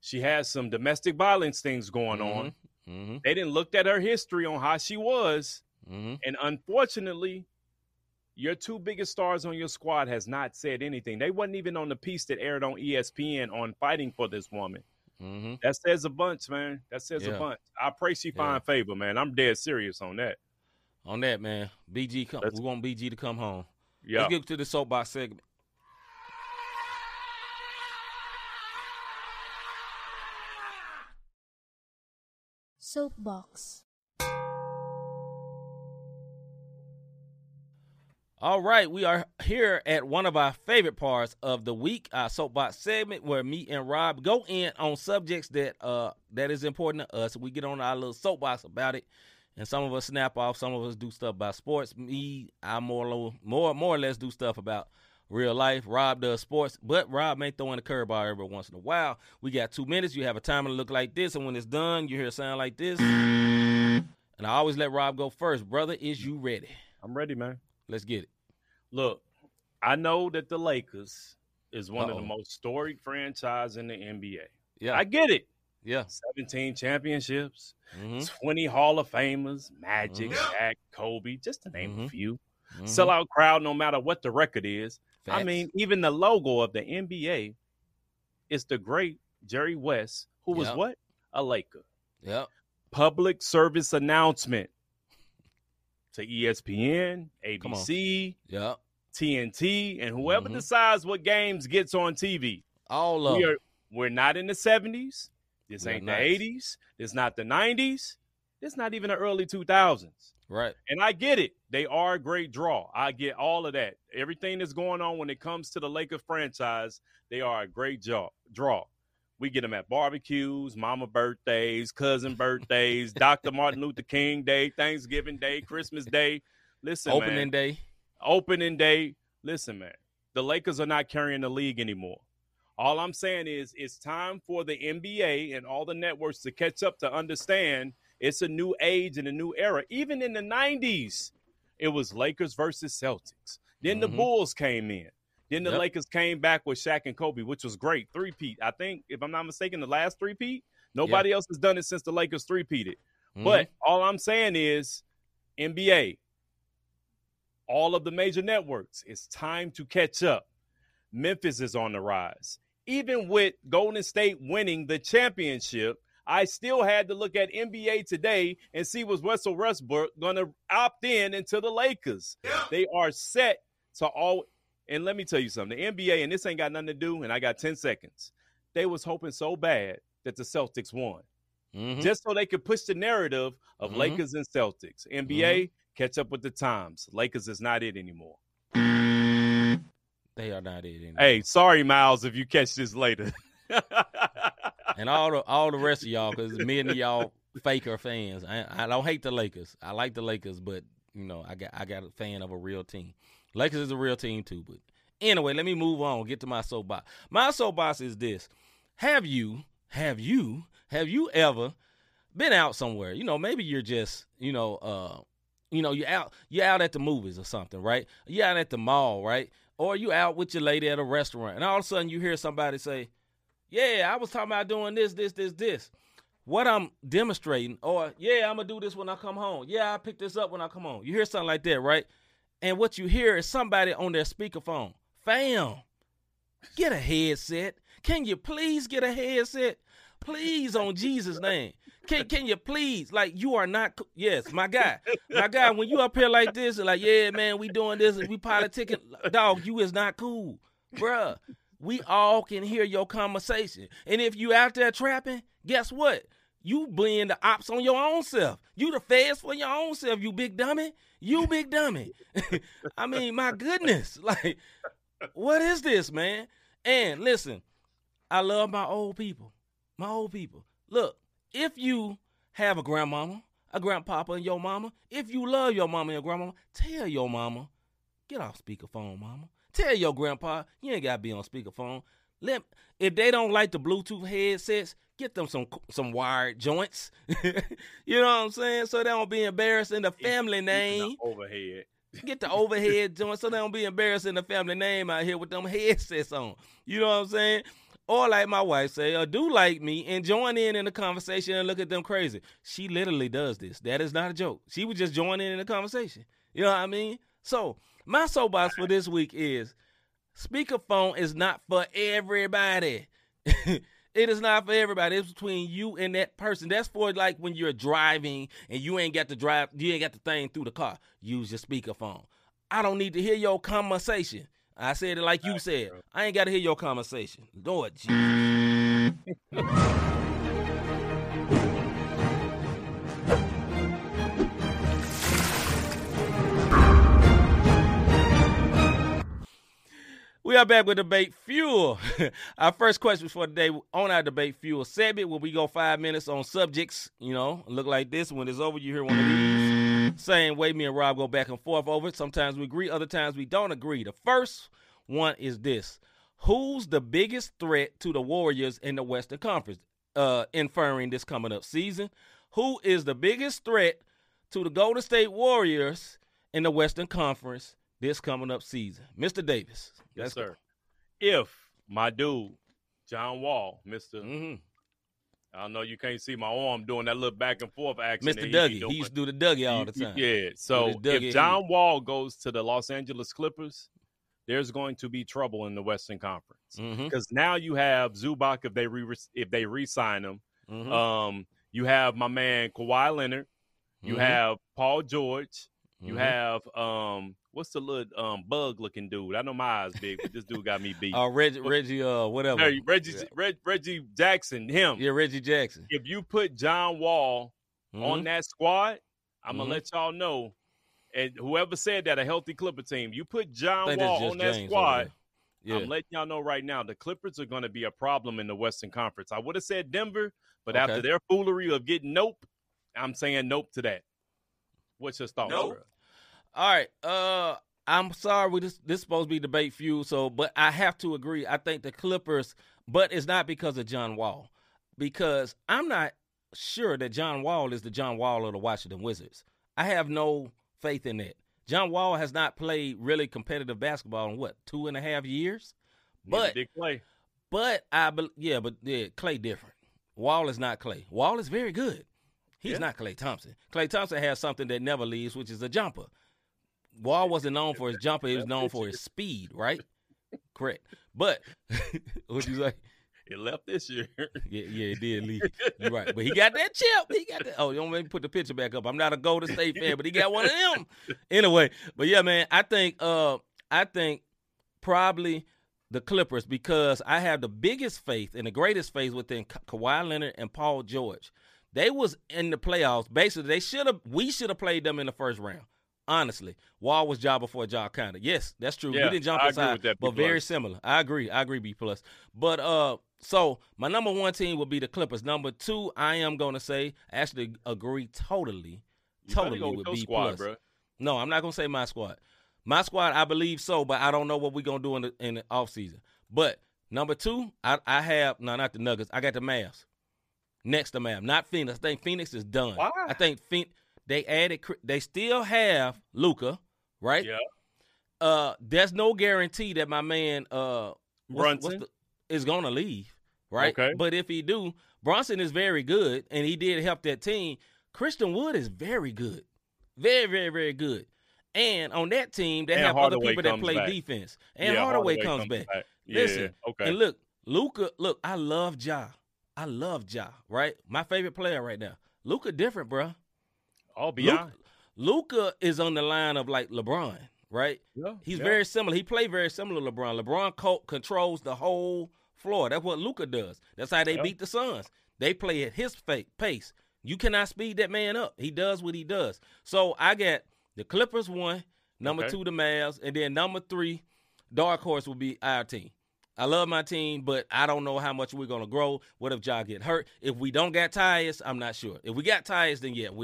She had some domestic violence things going on. They didn't look at her history on how she was. And unfortunately, your two biggest stars on your squad has not said anything. They wasn't even on the piece that aired on ESPN on fighting for this woman. That says a bunch, man. That says a bunch. I pray she find favor, man. I'm dead serious on that. On that, man. BG, we want BG to come home. Yeah. Let's get to the soapbox segment. Soapbox. All right, we are here at one of our favorite parts of the week, our soapbox segment, where me and Rob go in on subjects that is important to us. We get on our little soapbox about it, and some of us snap off, some of us do stuff about sports. Me, I more or less do stuff about real life. Rob does sports, but Rob may throw in a curveball every once in a while. We got 2 minutes. You have a timer to look like this, and when it's done, you hear a sound like this. And I always let Rob go first. Brother, is you ready? I'm ready, man. Let's get it. Look, I know that the Lakers is one of the most storied franchises in the NBA. Yeah, I get it. Yeah. 17 championships, 20 Hall of Famers, Magic, Shaq, Kobe, just to name a few. Sell out crowd no matter what the record is. Facts. I mean, even the logo of the NBA is the great Jerry West, who was what? A Laker. Yep. Public service announcement to ESPN, ABC, TNT, and whoever decides what games gets on TV. All of them. We're not in the 70s. This ain't the 80s. This not the 90s. This not even the early 2000s. Right. And I get it. They are a great draw. I get all of that. Everything that's going on when it comes to the Lakers franchise, they are a great draw. We get them at barbecues, mama birthdays, cousin birthdays, Dr. Martin Luther King Day, Thanksgiving Day, Christmas Day. Listen, Opening day. Listen, man, the Lakers are not carrying the league anymore. All I'm saying is it's time for the NBA and all the networks to catch up to understand it's a new age and a new era. Even in the 90s, it was Lakers versus Celtics. Then the Bulls came in. Then the Lakers came back with Shaq and Kobe, which was great. Three-peat. I think, if I'm not mistaken, the last three-peat. Nobody else has done it since the Lakers three-peated. But all I'm saying is NBA, all of the major networks, it's time to catch up. Memphis is on the rise. Even with Golden State winning the championship, I still had to look at NBA Today and see was Russell Westbrook going to opt in into the Lakers. They are set to all. And let me tell you something. The NBA, and this ain't got nothing to do, and I got 10 seconds, they was hoping so bad that the Celtics won. Just so they could push the narrative of Lakers and Celtics. NBA, catch up with the times. Lakers is not it anymore. They are not it anymore. Hey, sorry, Miles, if you catch this later. And all the rest of y'all, because many of y'all faker fans. I don't hate the Lakers. I like the Lakers, but, you know, I got a fan of a real team. Lakers is a real team too, but anyway, let me move on. Get to my soapbox. My soapbox is this: Have you ever been out somewhere? You know, maybe you're just, you're out at the movies or something, right? You're out at the mall, right? Or you out with your lady at a restaurant, and all of a sudden you hear somebody say, "Yeah, I was talking about doing this." What I'm demonstrating, or yeah, I'm gonna do this when I come home. Yeah, I pick this up when I come home. You hear something like that, right? And what you hear is somebody on their speakerphone. Fam, get a headset. Can you please get a headset? Please, on Jesus' name. Can you please, like, you are not, yes, my guy, when you up here like this and like, yeah, man, we doing this and we politicking, dog, you is not cool, bruh. We all can hear your conversation. And if you out there trapping, guess what? You blend the ops on your own self. You the feds for your own self, you big dummy. You big dummy. I mean, my goodness. Like, what is this, man? And listen, I love my old people. My old people. Look, if you have a grandmama, a grandpapa, and your mama, if you love your mama and your grandmama, tell your mama, get off speakerphone, mama. Tell your grandpa, you ain't got to be on speakerphone. If they don't like the Bluetooth headsets, get them some wired joints. You know what I'm saying? So they don't be embarrassed in the family name. Get the overhead joints so they don't be embarrassed in the family name out here with them headsets on. You know what I'm saying? Or like my wife say, or do like me and join in the conversation and look at them crazy. She literally does this. That is not a joke. She would just join in the conversation. You know what I mean? So my soapbox for this week is speakerphone is not for everybody. It is not for everybody. It's between you and that person. That's for like when you're driving and you ain't got the thing through the car. Use your speakerphone. I don't need to hear your conversation. I said it like you said. I ain't got to hear your conversation. Lord Jesus. We are back with Debate Fuel. Our first question for today on our Debate Fuel segment, where we go 5 minutes on subjects, you know, look like this. When it's over, you hear one of these. Same way me and Rob go back and forth over it. Sometimes we agree, other times we don't agree. The first one is this. Who's the biggest threat to the Warriors in the Western Conference? Inferring this coming up season. Who is the biggest threat to the Golden State Warriors in the Western Conference this coming up season? Mr. Davis. Yes, sir. Go. If my dude, John Wall, Mr. Mm-hmm. I don't know. You can't see my arm doing that little back and forth action. Mr. Dougie. He used to do the Dougie all the time. Yeah. So if John Wall goes to the Los Angeles Clippers, there's going to be trouble in the Western Conference. Because now you have Zubac if they re-sign him. Mm-hmm. You have my man Kawhi Leonard. You have Paul George. You have what's the little bug-looking dude? I know my eyes big, but this dude got me beat. Reggie Jackson, him. Yeah, Reggie Jackson. If you put John Wall on that squad, I'm going to let y'all know, and whoever said that, a healthy Clipper team, you put John Wall on that squad, yeah. I'm letting y'all know right now, the Clippers are going to be a problem in the Western Conference. I would have said Denver, but after their foolery of getting nope, I'm saying nope to that. What's your thought? Nope. All right. I'm sorry. This is supposed to be Debate Fuel, but I have to agree. I think the Clippers, but it's not because of John Wall, because I'm not sure that John Wall is the John Wall of the Washington Wizards. I have no faith in it. John Wall has not played really competitive basketball in, 2.5 years? But did Clay. But Clay different. Wall is not Clay. Wall is very good. He's not Klay Thompson. Klay Thompson has something that never leaves, which is a jumper. Wall wasn't known for his jumper. He was known for his speed, right? Correct. But what'd you say? It left this year. Yeah, it did leave. You're right. But he got that chip. He got that. Oh, you don't make me put the picture back up. I'm not a Golden State fan, but he got one of them. Anyway, but yeah, man, I think probably the Clippers, because I have the biggest faith and the greatest faith within Kawhi Leonard and Paul George. They was in the playoffs. Basically, we should have played them in the first round. Honestly, Wall was Ja before Ja, kind of. Yes, that's true. Yeah, we didn't jump inside, but very similar. I agree, B+. But so my number one team would be the Clippers. Number two, I am going to say, actually agree totally with B+. Squad, bro. No, I'm not going to say my squad. My squad, I believe so, but I don't know what we're going to do in the offseason. But number two, I have – no, not the Nuggets. I got the Mavs. Next to Mavs, not Phoenix. I think Phoenix is done. Why? I think they still have Luka, right? Yeah. There's no guarantee that my man Brunson is gonna leave, right? Okay. But if he do, Brunson is very good, and he did help that team. Christian Wood is very good, very, very, very good. And on that team, they have Hardaway, other people that play defense. And Hardaway comes back. Listen, okay. And look, Luka. Look, I love Ja. I love Ja, right? My favorite player right now. Luka different, bro. All beyond. Luka is on the line of like LeBron, right? Yeah, He's very similar. He played very similar to LeBron. LeBron controls the whole floor. That's what Luka does. That's how they beat the Suns. They play at his pace. You cannot speed that man up. He does what he does. So I got the Clippers one, number two the Mavs, and then number three, dark horse will be our team. I love my team, but I don't know how much we're going to grow. What if Ja get hurt? If we don't got Tyus, I'm not sure. If we got Tyus, then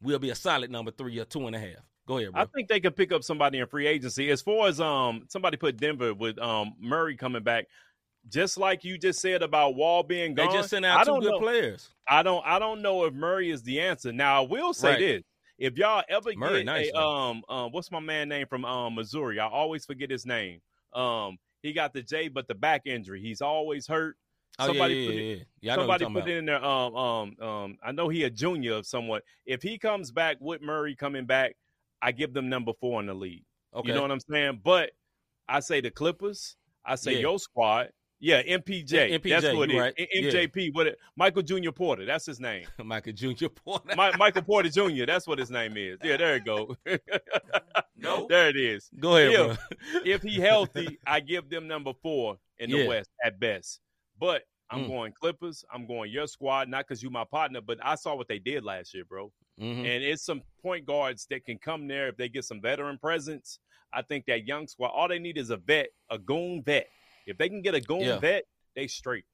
we'll be a solid number 3 or 2.5. Go ahead, bro. I think they could pick up somebody in free agency. As far as somebody put Denver with Murray coming back, just like you just said about Wall being gone. They just sent out two good players. I don't know if Murray is the answer. Now, I will say this. If y'all ever Murray, get nice, a what's my man name from Missouri? I always forget his name. He got the J, but the back injury. He's always hurt. Somebody put it in there. I know he a junior of somewhat. If he comes back with Murray coming back, I give them number 4 in the league. Okay. You know what I'm saying? But I say the Clippers. I say your squad. Yeah, MPJ. That's what it is. Right. MJP. Yeah. Michael Jr. Porter. That's his name. Michael Jr. Porter. Michael Porter Jr. That's what his name is. Yeah, there it go. No, there it is. Go ahead, bro. If he healthy, I give them number 4 in the West at best. But I'm going Clippers. I'm going your squad, not because you my partner, but I saw what they did last year, bro. Mm-hmm. And it's some point guards that can come there if they get some veteran presence. I think that young squad, all they need is a vet, a goon vet. If they can get a goon vet, they straight.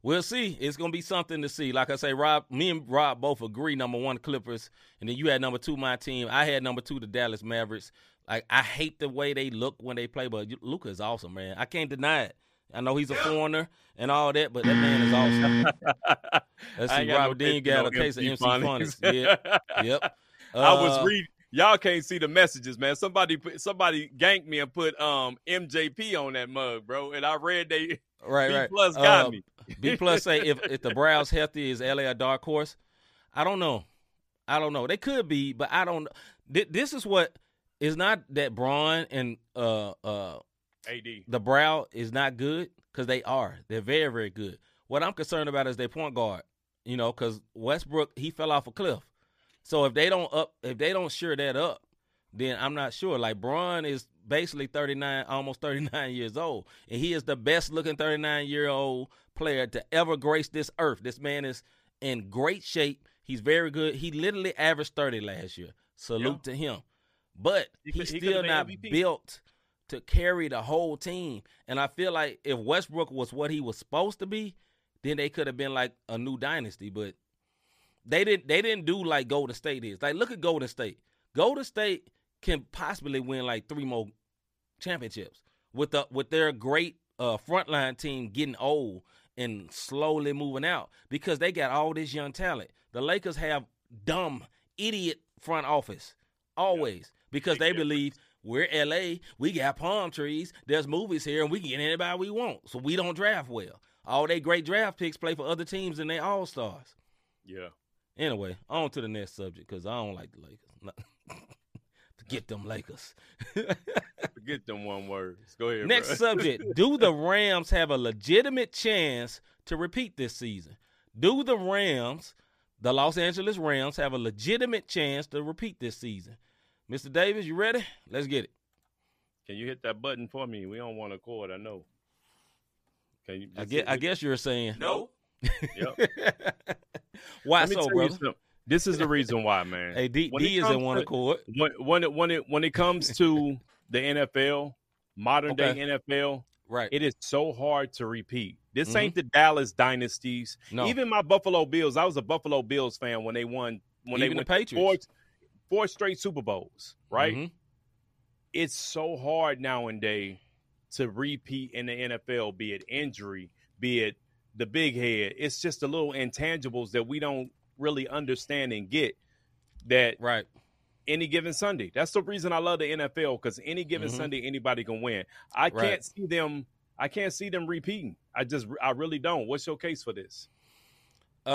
We'll see. It's going to be something to see. Like I say, me and Rob both agree, number 1, Clippers. And then you had number 2, my team. I had number 2, the Dallas Mavericks. Like, I hate the way they look when they play, but Luka is awesome, man. I can't deny it. I know he's a foreigner and all that, but that man is awesome. Let's see, Robert Dean got a case of MC Funnels. Yep. I was reading. Y'all can't see the messages, man. Somebody ganked me and put MJP on that mug, bro. And I read they B-plus got me. B-plus say if the Browns healthy, is LA a dark horse? I don't know. They could be, but I don't know. This is what – it's not that Braun and AD. The Brow is not good because they are. They're very, very good. What I'm concerned about is their point guard, you know, because Westbrook, he fell off a cliff. So if they don't sure that up, then I'm not sure. Like Bron is basically 39, almost 39 years old, and he is the best looking 39-year-old player to ever grace this earth. This man is in great shape. He's very good. He literally averaged 30 last year. Salute to him. But he's still not built to carry the whole team. And I feel like if Westbrook was what he was supposed to be, then they could have been like a new dynasty. But they didn't do like Golden State is. Like, look at Golden State. Golden State can possibly win like 3 more championships with their great frontline team getting old and slowly moving out because they got all this young talent. The Lakers have dumb, idiot front office always because they believe we're L.A., we got palm trees, there's movies here, and we can get anybody we want. So we don't draft well. All they great draft picks play for other teams and they all-stars. Yeah. Anyway, on to the next subject because I don't like the Lakers. Forget them Lakers. Forget them one word. Go ahead, next subject. Do the Rams have a legitimate chance to repeat this season? Do the Rams, the Los Angeles Rams, have a legitimate chance to repeat this season? Mr. Davis, you ready? Let's get it. Can you hit that button for me? We don't want a cord, I know. Can you? I guess you're saying. No. Yep. Why so, brother? This is the reason why, man. Hey, D is in one accord. When it comes to the NFL, modern day NFL, right? It is so hard to repeat. This ain't the Dallas dynasties. No. Even my Buffalo Bills. I was a Buffalo Bills fan when they won. When even they won the Patriots, four straight Super Bowls, right? Mm-hmm. It's so hard nowadays to repeat in the NFL, be it injury, be it the big head. It's just the little intangibles that we don't really understand and get that any given Sunday. That's the reason I love the NFL, because any given Sunday, anybody can win. I can't see them repeating. I really don't. What's your case for this? Okay,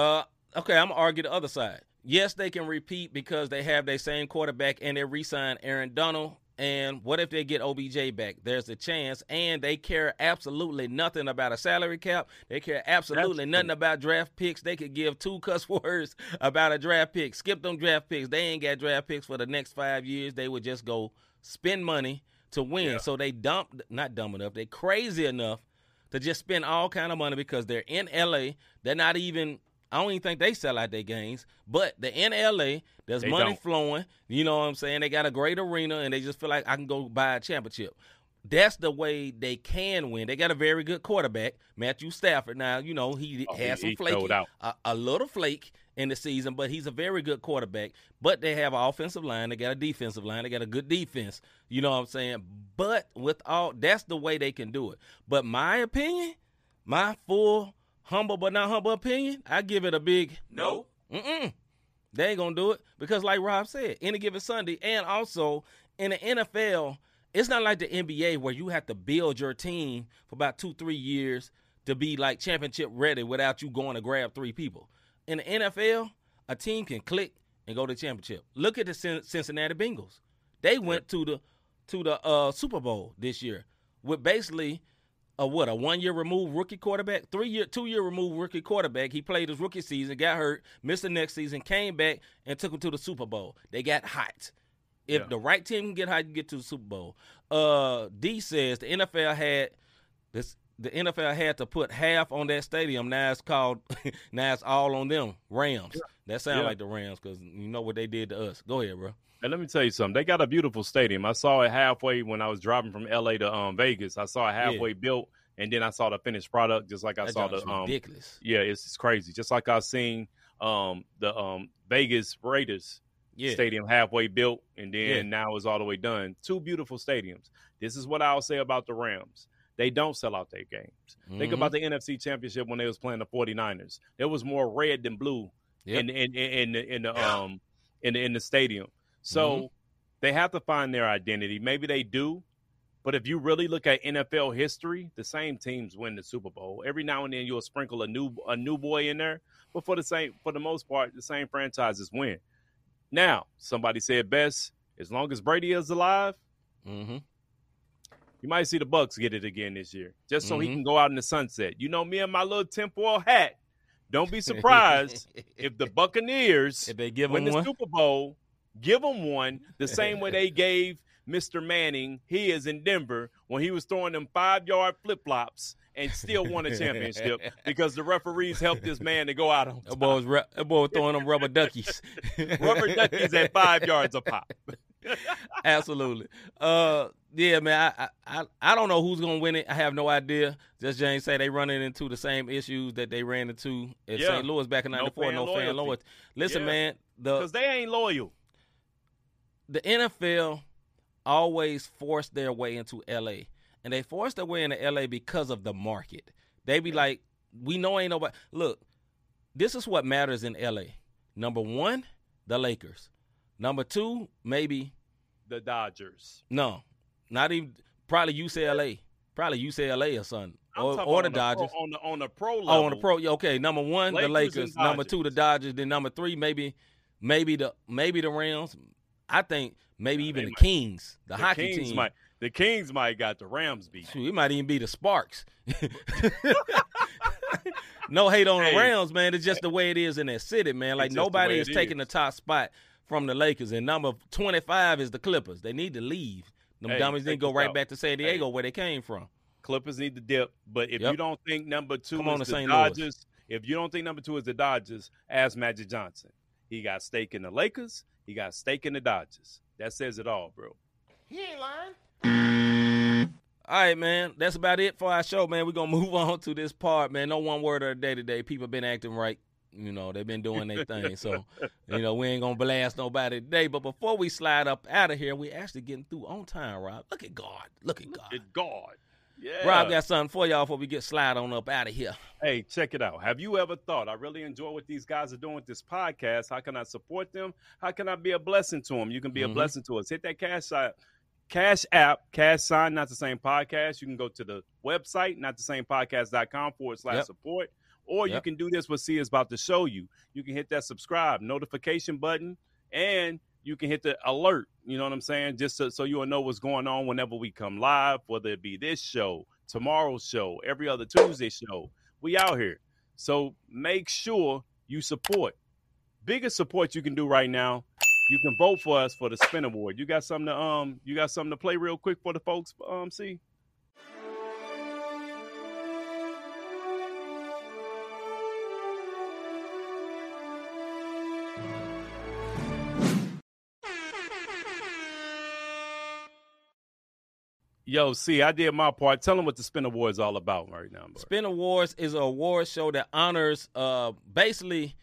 I'm going to argue the other side. Yes, they can repeat because they have their same quarterback and they re-signed Aaron Donald And what if they get OBJ back? There's a chance. And they care absolutely nothing about a salary cap. They care absolutely nothing about draft picks. They could give two cuss words about a draft pick. Skip them draft picks. They ain't got draft picks for the next 5 years. They would just go spend money to win. Yeah. So they they crazy enough to just spend all kind of money because they're in L.A. They're not even – I don't even think they sell out their games, but they're in L.A. There's money flowing. You know what I'm saying? They got a great arena, and they just feel like I can go buy a championship. That's the way they can win. They got a very good quarterback, Matthew Stafford. Now, you know, he had a little flake in the season, but he's a very good quarterback. But they have an offensive line. They got a defensive line. They got a good defense. You know what I'm saying? But that's the way they can do it. But my opinion, my full humble but not humble opinion, I give it a big no. They ain't going to do it because, like Rob said, any given Sunday, and also in the NFL, it's not like the NBA where you have to build your team for about 2-3 years to be, like, championship ready without you going to grab three people. In the NFL, a team can click and go to championship. Look at the Cincinnati Bengals. They went to the Super Bowl this year with basically – a 1 year removed rookie quarterback, 2 year removed rookie quarterback. He played his rookie season, got hurt, missed the next season, came back and took him to the Super Bowl. They got hot. If the right team can get hot, you get to the Super Bowl. D says the NFL had this. The NFL had to put half on that stadium. Now it's called. Now it's all on them Rams. Yeah. That sounds like the Rams because you know what they did to us. Go ahead, bro. And let me tell you something. They got a beautiful stadium. I saw it halfway when I was driving from L.A. to Vegas. I saw it halfway built, and then I saw the finished product. Just like I saw the ridiculous. Yeah, it's crazy. Just like I seen the Vegas Raiders stadium halfway built, and then now it's all the way done. Two beautiful stadiums. This is what I'll say about the Rams. They don't sell out their games. Mm-hmm. Think about the NFC Championship when they was playing the 49ers. There was more red than blue in the stadium. So they have to find their identity. Maybe they do, but if you really look at NFL history, the same teams win the Super Bowl. Every now and then you'll sprinkle a new boy in there, but for the most part, the same franchises win. Now, somebody said best, as long as Brady is alive, you might see the Bucks get it again this year, just so he can go out in the sunset. You know me and my little tinfoil hat. Don't be surprised if the Buccaneers, if they give win the Super Bowl, give them one the same way they gave Mr. Manning his in Denver when he was throwing them 5-yard flip-flops and still won a championship because the referees helped this man to go out on top. That boy was throwing them rubber duckies. Rubber duckies at 5 yards a pop. Absolutely. Yeah, man, I don't know who's going to win it. I have no idea. Just James say they running into the same issues that they ran into at St. Louis back in 94. No fan loyalty. Listen, man. Because they ain't loyal. The NFL always forced their way into L.A., and they forced their way into L.A. because of the market. They be like, we know ain't nobody. Look, this is what matters in L.A. Number one, the Lakers. Number two, maybe the Dodgers. No, not even probably UCLA. Probably UCLA or something, or the Dodgers on the pro level. Oh, on the pro. Okay, number one, the Lakers. Number two, the Dodgers. Then number three, maybe the Rams. I think maybe even the Kings, the hockey Kings team. The Kings might got the Rams beat. Shoot, it might even be the Sparks. No hate on the Rams, man. It's just the way it is in that city, man. Like nobody is taking the top spot from the Lakers, and number 25 is the Clippers. They need to leave. Them dummies didn't go right back to San Diego where they came from. Clippers need to dip, but if you don't think number two is the Dodgers, if you don't think number two is the Dodgers, ask Magic Johnson. He got stake in the Lakers. He got stake in the Dodgers. That says it all, bro. He ain't lying. All right, man. That's about it for our show, man. We're going to move on to this part, man. No one word of the day today. People been acting right. You know, they've been doing their thing. So, you know, we ain't going to blast nobody today. But before we slide up out of here, we actually getting through on time, Rob. Look at God. Look at God. Yeah. Rob got something for y'all before we get slide on up out of here. Hey, check it out. Have you ever thought, I really enjoy what these guys are doing with this podcast. How can I support them? How can I be a blessing to them? You can be a blessing to us. Hit that cash app, Not the Same Podcast. You can go to the website, notthesamepodcast.com /support. Or you can do this what C is about to show you. You can hit that subscribe notification button and you can hit the alert, you know what I'm saying, just so you'll know what's going on whenever we come live, whether it be this show, tomorrow's show, every other Tuesday show. We out here. So make sure you support. Biggest support you can do right now, you can vote for us for the Spin Award. You got something to play real quick for the folks, see? Yo, see, I did my part. Tell them what the Spin Awards all about right now. Bro. Spin Awards is an award show that honors basically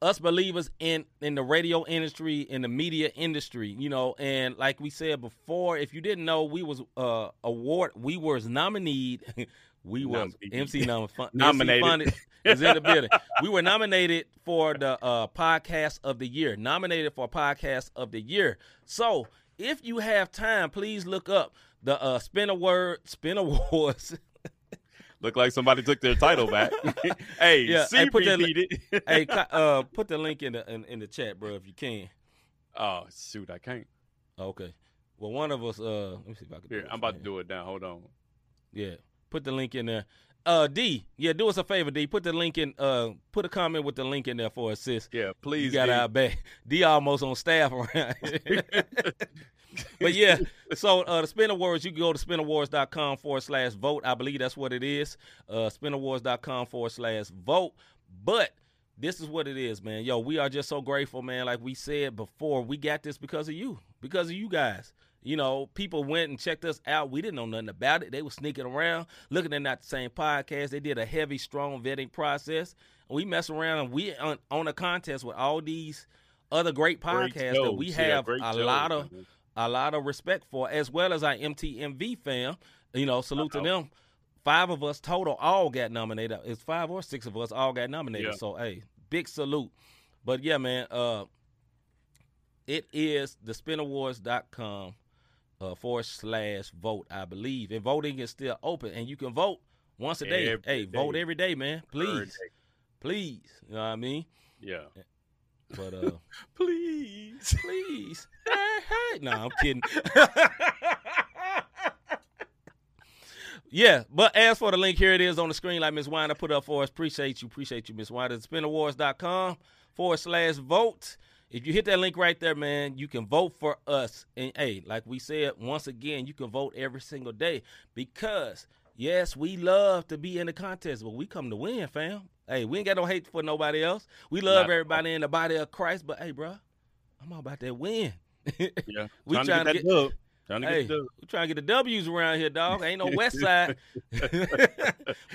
us believers in the radio industry, in the media industry, you know. And like we said before, if you didn't know, we were nominated. Is in the building. We were nominated for the podcast of the year. So if you have time, please look up the Spin Awards. Look like somebody took their title back. Hey, yeah, hey, put the link in the chat, bro, if you can. Oh, shoot, I can't. Okay. Well, one of us, let me see if I can do it. Here, I'm about to do it now. Hold on. Yeah, put the link in there. D, yeah, do us a favor, D. Put the link in, put a comment with the link in there for us, sis. Yeah, please. You got our back. D almost on staff around here. But, yeah, so the Spin Awards, you can go to spinawards.com/vote. I believe that's what it is, spinawards.com/vote. But this is what it is, man. Yo, we are just so grateful, man. Like we said before, we got this because of you guys. You know, people went and checked us out. We didn't know nothing about it. They were sneaking around, looking at Not the Same Podcast. They did a heavy, strong vetting process. We mess around, and we on a contest with all these other great podcasts that we have a lot of respect for, as well as our MTMV fam. You know, salute to them. 5 of us total all got nominated. It's 5 or 6 of us all got nominated. Yeah. So, hey, big salute. But, yeah, man, it is thespinawards.com. /vote, I believe. And voting is still open. And you can vote once a day. Vote every day, man. Please. Please. You know what I mean? Yeah. But please. Please. Hey. No, I'm kidding. Yeah, but as for the link, here it is on the screen like Ms. Winder put up for us. Appreciate you, Ms. Winder. spinawards.com/vote. If you hit that link right there, man, you can vote for us. And, hey, like we said, once again, you can vote every single day because, yes, we love to be in the contest, but we come to win, fam. Hey, we ain't got no hate for nobody else. We love everybody in the body of Christ, but, hey, bro, I'm all about that win. Yeah, we trying to get the W's around here, dog. Ain't no West Side. But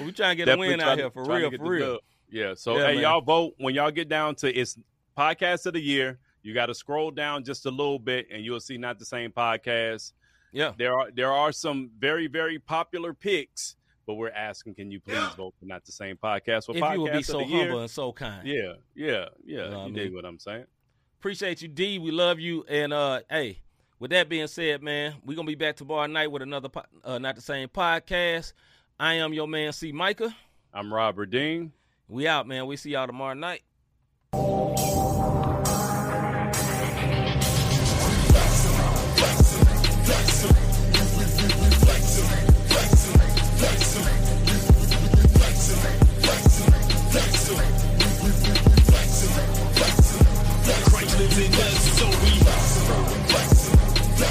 we trying to get a win out here, for real. Yeah, so, hey, man. Y'all vote. When y'all get down to it's Podcast of the Year, you got to scroll down just a little bit and you'll see Not the Same Podcast. Yeah. There are some very, very popular picks, but we're asking, can you please vote for Not the Same Podcast? Well, if you would be so humble and so kind. Yeah. You know what I mean? Dig what I'm saying. Appreciate you, D. We love you. And, hey, with that being said, man, we're going to be back tomorrow night with another Not the Same Podcast. I am your man, C. Micah. I'm Robert Dean. We out, man. We see y'all tomorrow night.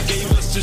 Gave us the